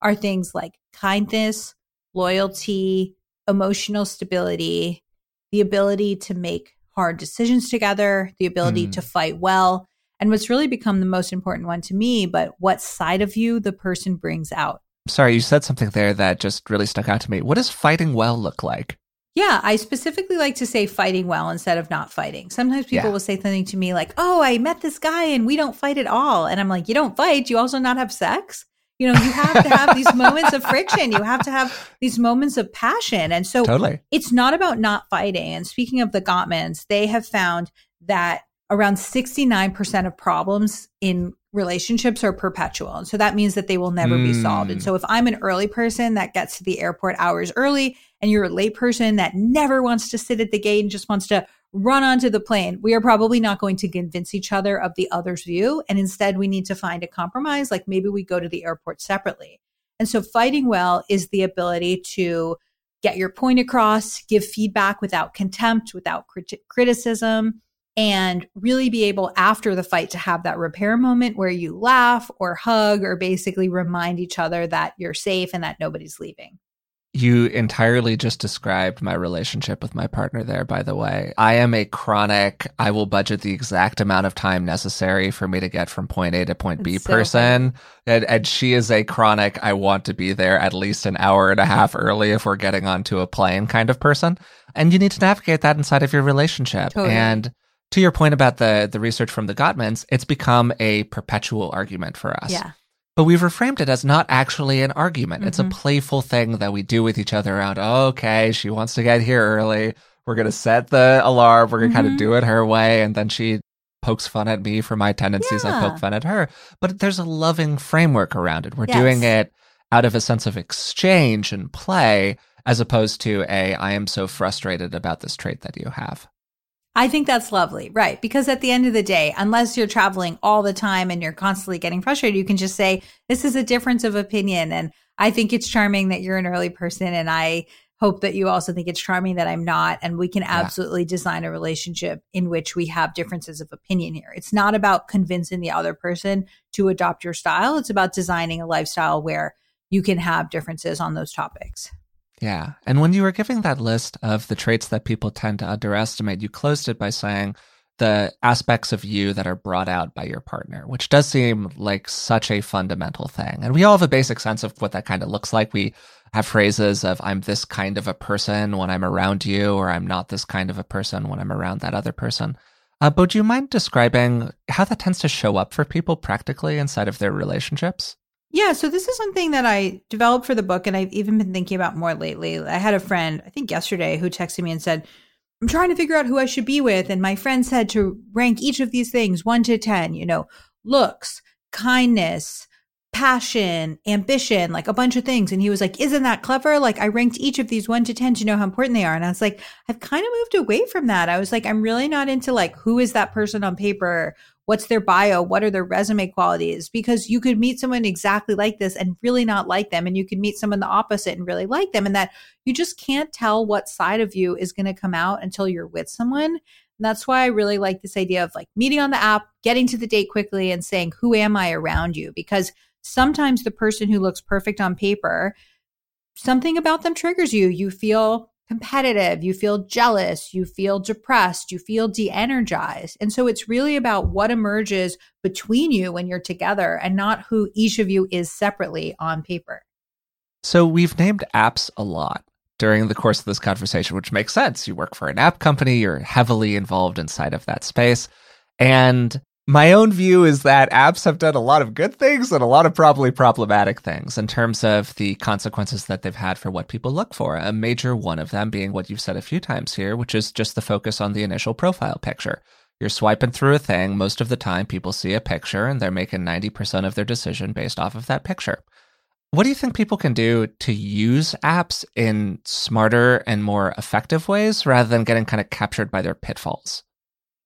are things like kindness, loyalty, emotional stability, the ability to make hard decisions together, the ability to fight well, and what's really become the most important one to me, but what side of you the person brings out. Sorry, you said something there that just really stuck out to me. What does fighting well look like? Yeah, I specifically like to say fighting well instead of not fighting. Sometimes people will say something to me like, oh, I met this guy and we don't fight at all. And I'm like, you don't fight. You also not have sex. You know, you have to have these moments of friction. You have to have these moments of passion. And so it's not about not fighting. And speaking of the Gottmans, they have found that around 69% of problems in relationships are perpetual. And so that means that they will never be solved. And so if I'm an early person that gets to the airport hours early and you're a late person that never wants to sit at the gate and just wants to run onto the plane, we are probably not going to convince each other of the other's view. And instead we need to find a compromise. Like maybe we go to the airport separately. And so fighting well is the ability to get your point across, give feedback without contempt, without criticism, and really be able after the fight to have that repair moment where you laugh or hug or basically remind each other that you're safe and that nobody's leaving. You entirely just described my relationship with my partner there, by the way. I am a chronic, I will budget the exact amount of time necessary for me to get from point A to point B person. And she is a chronic, I want to be there at least an hour and a half early if we're getting onto a plane kind of person. And you need to navigate that inside of your relationship. Totally. And to your point about the research from the Gottmans, it's become a perpetual argument for us. Yeah. But we've reframed it as not actually an argument. It's a playful thing that we do with each other around, oh, okay, she wants to get here early. We're going to set the alarm. We're going to kind of do it her way. And then she pokes fun at me for my tendencies. Yeah. I poke fun at her. But there's a loving framework around it. We're doing it out of a sense of exchange and play as opposed to I am so frustrated about this trait that you have. I think that's lovely, right? Because at the end of the day, unless you're traveling all the time and you're constantly getting frustrated, you can just say, this is a difference of opinion. And I think it's charming that you're an early person. And I hope that you also think it's charming that I'm not. And we can absolutely design a relationship in which we have differences of opinion here. It's not about convincing the other person to adopt your style. It's about designing a lifestyle where you can have differences on those topics. Yeah. And when you were giving that list of the traits that people tend to underestimate, you closed it by saying the aspects of you that are brought out by your partner, which does seem like such a fundamental thing. And we all have a basic sense of what that kind of looks like. We have phrases of, I'm this kind of a person when I'm around you, or I'm not this kind of a person when I'm around that other person. But do you mind describing how that tends to show up for people practically inside of their relationships? Yeah, so this is something that I developed for the book, and I've even been thinking about more lately. I had a friend, I think yesterday, who texted me and said, I'm trying to figure out who I should be with. And my friend said to rank each of these things 1 to 10, you know, looks, kindness, passion, ambition, like a bunch of things. And he was like, isn't that clever? Like I ranked each of these 1 to 10 to know how important they are. And I was like, I've kind of moved away from that. I was like, I'm really not into like, who is that person on paper? What's their bio? What are their resume qualities? Because you could meet someone exactly like this and really not like them. And you could meet someone the opposite and really like them. And that you just can't tell what side of you is going to come out until you're with someone. And that's why I really like this idea of like meeting on the app, getting to the date quickly and saying, who am I around you? Because sometimes the person who looks perfect on paper, something about them triggers you. You feel competitive, you feel jealous, you feel depressed, you feel de-energized. And so it's really about what emerges between you when you're together and not who each of you is separately on paper. So we've named apps a lot during the course of this conversation, which makes sense. You work for an app company, you're heavily involved inside of that space. And my own view is that apps have done a lot of good things and a lot of probably problematic things in terms of the consequences that they've had for what people look for. A major one of them being what you've said a few times here, which is just the focus on the initial profile picture. You're swiping through a thing. Most of the time, people see a picture and they're making 90% of their decision based off of that picture. What do you think people can do to use apps in smarter and more effective ways rather than getting kind of captured by their pitfalls?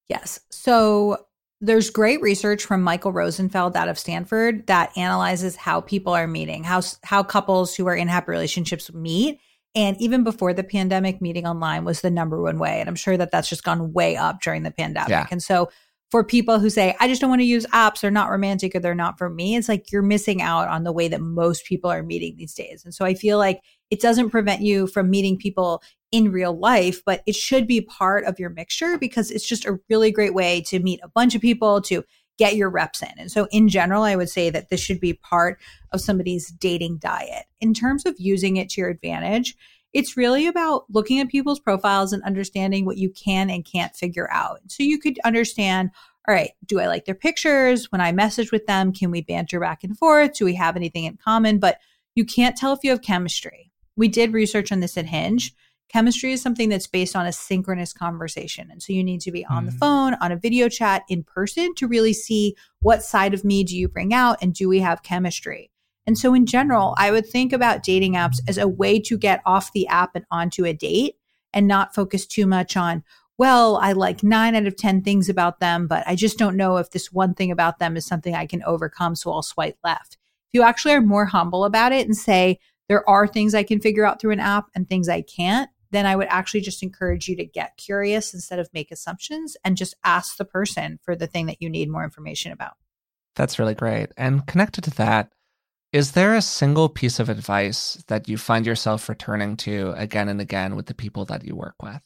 Yes. So there's great research from Michael Rosenfeld out of Stanford that analyzes how people are meeting, how couples who are in happy relationships meet. And even before the pandemic, meeting online was the number one way. And I'm sure that that's just gone way up during the pandemic. Yeah. And so for people who say, I just don't want to use apps, they're not romantic or they're not for me, it's like you're missing out on the way that most people are meeting these days. And so I feel like it doesn't prevent you from meeting people in real life, but it should be part of your mixture because it's just a really great way to meet a bunch of people, to get your reps in. And so in general, I would say that this should be part of somebody's dating diet. In terms of using it to your advantage, it's really about looking at people's profiles and understanding what you can and can't figure out. So you could understand, all right, do I like their pictures? When I message with them, can we banter back and forth? Do we have anything in common? But you can't tell if you have chemistry. We did research on this at Hinge. Chemistry is something that's based on a synchronous conversation. And so you need to be on the phone, on a video chat, in person to really see what side of me do you bring out and do we have chemistry? And so in general, I would think about dating apps as a way to get off the app and onto a date and not focus too much on, well, I like 9 out of 10 things about them, but I just don't know if this one thing about them is something I can overcome, so I'll swipe left. If you actually are more humble about it and say, there are things I can figure out through an app and things I can't, then I would actually just encourage you to get curious instead of make assumptions and just ask the person for the thing that you need more information about. That's really great. And connected to that, is there a single piece of advice that you find yourself returning to again and again with the people that you work with?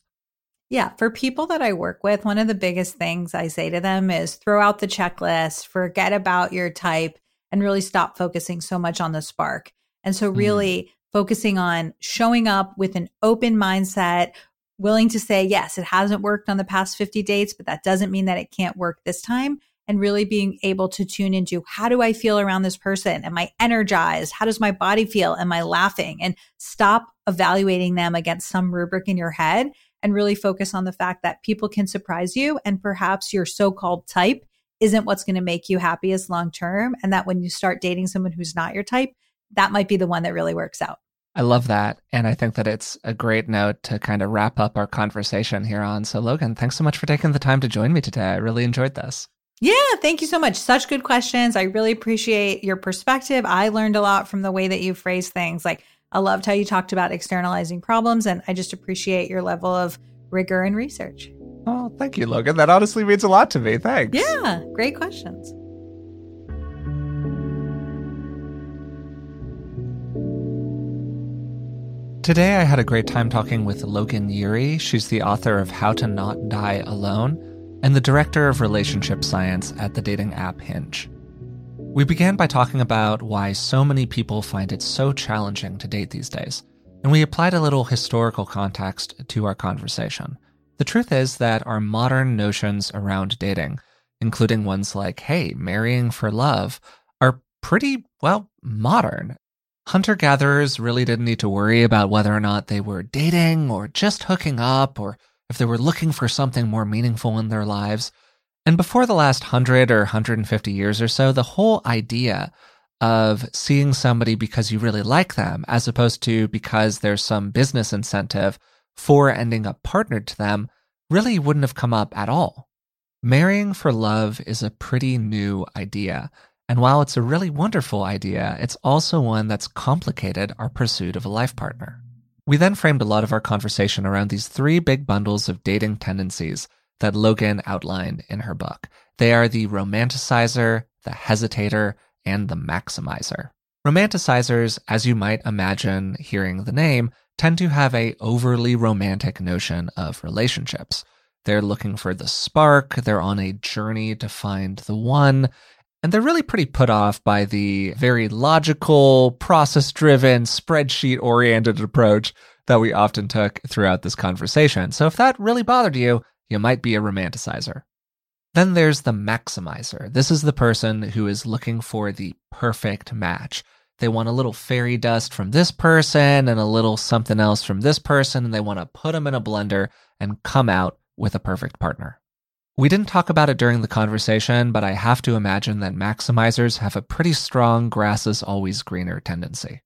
Yeah. For people that I work with, one of the biggest things I say to them is throw out the checklist, forget about your type, and really stop focusing so much on the spark. And so really focusing on showing up with an open mindset, willing to say, yes, it hasn't worked on the past 50 dates, but that doesn't mean that it can't work this time. And really being able to tune into, how do I feel around this person? Am I energized? How does my body feel? Am I laughing? And stop evaluating them against some rubric in your head and really focus on the fact that people can surprise you. And perhaps your so-called type isn't what's going to make you happiest long term. And that when you start dating someone who's not your type, that might be the one that really works out. I love that. And I think that it's a great note to kind of wrap up our conversation here on. So Logan, thanks so much for taking the time to join me today. I really enjoyed this. Yeah, thank you so much. Such good questions. I really appreciate your perspective. I learned a lot from the way that you phrased things. Like, I loved how you talked about externalizing problems, and I just appreciate your level of rigor and research. Oh, thank you, Logan. That honestly means a lot to me. Thanks. Yeah, great questions. Today, I had a great time talking with Logan Ury. She's the author of How to Not Die Alone and the director of relationship science at the dating app Hinge. We began by talking about why so many people find it so challenging to date these days, and we applied a little historical context to our conversation. The truth is that our modern notions around dating, including ones like, hey, marrying for love, are pretty, well, modern. Hunter-gatherers really didn't need to worry about whether or not they were dating or just hooking up or if they were looking for something more meaningful in their lives. And before the last 100 or 150 years or so, the whole idea of seeing somebody because you really like them, as opposed to because there's some business incentive for ending up partnered to them, really wouldn't have come up at all. Marrying for love is a pretty new idea. And while it's a really wonderful idea, it's also one that's complicated our pursuit of a life partner. We then framed a lot of our conversation around these three big bundles of dating tendencies that Logan outlined in her book. They are the romanticizer, the hesitator, and the maximizer. Romanticizers, as you might imagine hearing the name, tend to have an overly romantic notion of relationships. They're looking for the spark, they're on a journey to find the one, and they're really pretty put off by the very logical, process-driven, spreadsheet-oriented approach that we often took throughout this conversation. So if that really bothered you, you might be a romanticizer. Then there's the maximizer. This is the person who is looking for the perfect match. They want a little fairy dust from this person and a little something else from this person, and they want to put them in a blender and come out with a perfect partner. We didn't talk about it during the conversation, but I have to imagine that maximizers have a pretty strong grass is always greener tendency.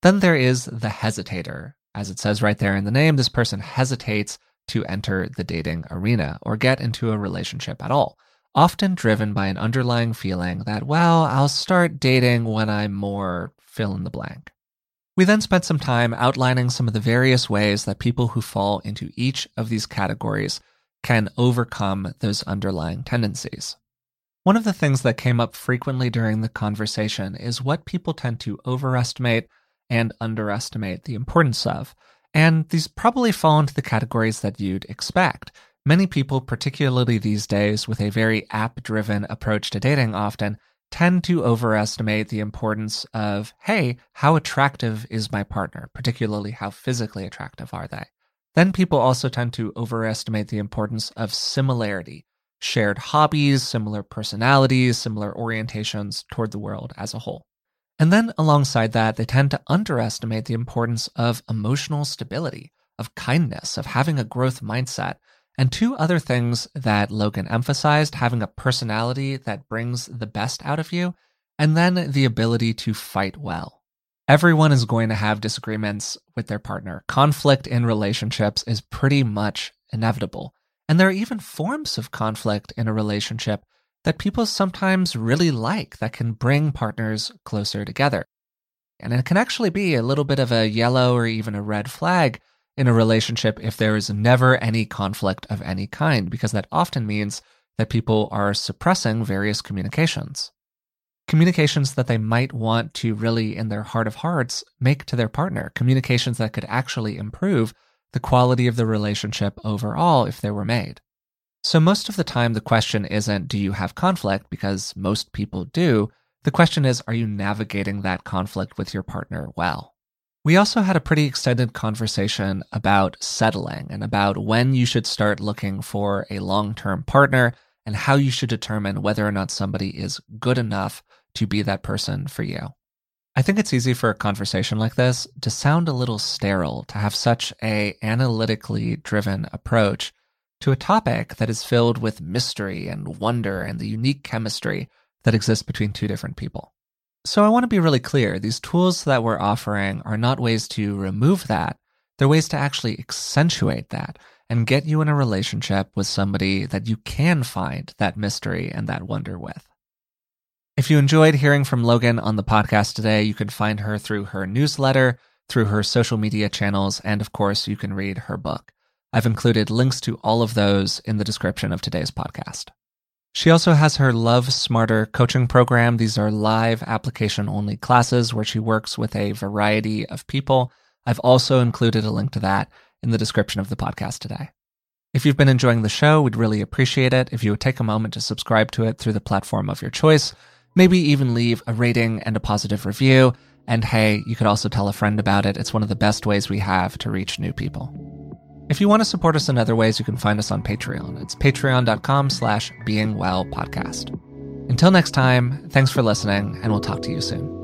Then there is the hesitator. As it says right there in the name, this person hesitates to enter the dating arena or get into a relationship at all, often driven by an underlying feeling that, well, I'll start dating when I'm more fill in the blank. We then spent some time outlining some of the various ways that people who fall into each of these categories can overcome those underlying tendencies. One of the things that came up frequently during the conversation is what people tend to overestimate and underestimate the importance of, and these probably fall into the categories that you'd expect. Many people, particularly these days with a very app-driven approach to dating often, tend to overestimate the importance of, hey, how attractive is my partner, particularly how physically attractive are they? Then people also tend to overestimate the importance of similarity, shared hobbies, similar personalities, similar orientations toward the world as a whole. And then alongside that, they tend to underestimate the importance of emotional stability, of kindness, of having a growth mindset, and two other things that Logan emphasized, having a personality that brings the best out of you, and then the ability to fight well. Everyone is going to have disagreements with their partner. Conflict in relationships is pretty much inevitable. And there are even forms of conflict in a relationship that people sometimes really like that can bring partners closer together. And it can actually be a little bit of a yellow or even a red flag in a relationship if there is never any conflict of any kind, because that often means that people are suppressing various communications that they might want to really, in their heart of hearts, make to their partner, communications that could actually improve the quality of the relationship overall if they were made. So most of the time, the question isn't, do you have conflict? Because most people do. The question is, are you navigating that conflict with your partner well? We also had a pretty extended conversation about settling and about when you should start looking for a long-term partner and how you should determine whether or not somebody is good enough to be that person for you. I think it's easy for a conversation like this to sound a little sterile, to have such an analytically driven approach to a topic that is filled with mystery and wonder and the unique chemistry that exists between two different people. So I want to be really clear. These tools that we're offering are not ways to remove that. They're ways to actually accentuate that and get you in a relationship with somebody that you can find that mystery and that wonder with. If you enjoyed hearing from Logan on the podcast today, you can find her through her newsletter, through her social media channels, and of course, you can read her book. I've included links to all of those in the description of today's podcast. She also has her Love Smarter coaching program. These are live application-only classes where she works with a variety of people. I've also included a link to that in the description of the podcast today. If you've been enjoying the show, we'd really appreciate it if you would take a moment to subscribe to it through the platform of your choice, maybe even leave a rating and a positive review. And hey, you could also tell a friend about it. It's one of the best ways we have to reach new people. If you want to support us in other ways, you can find us on Patreon. It's patreon.com/beingwellpodcast. Until next time, thanks for listening, and we'll talk to you soon.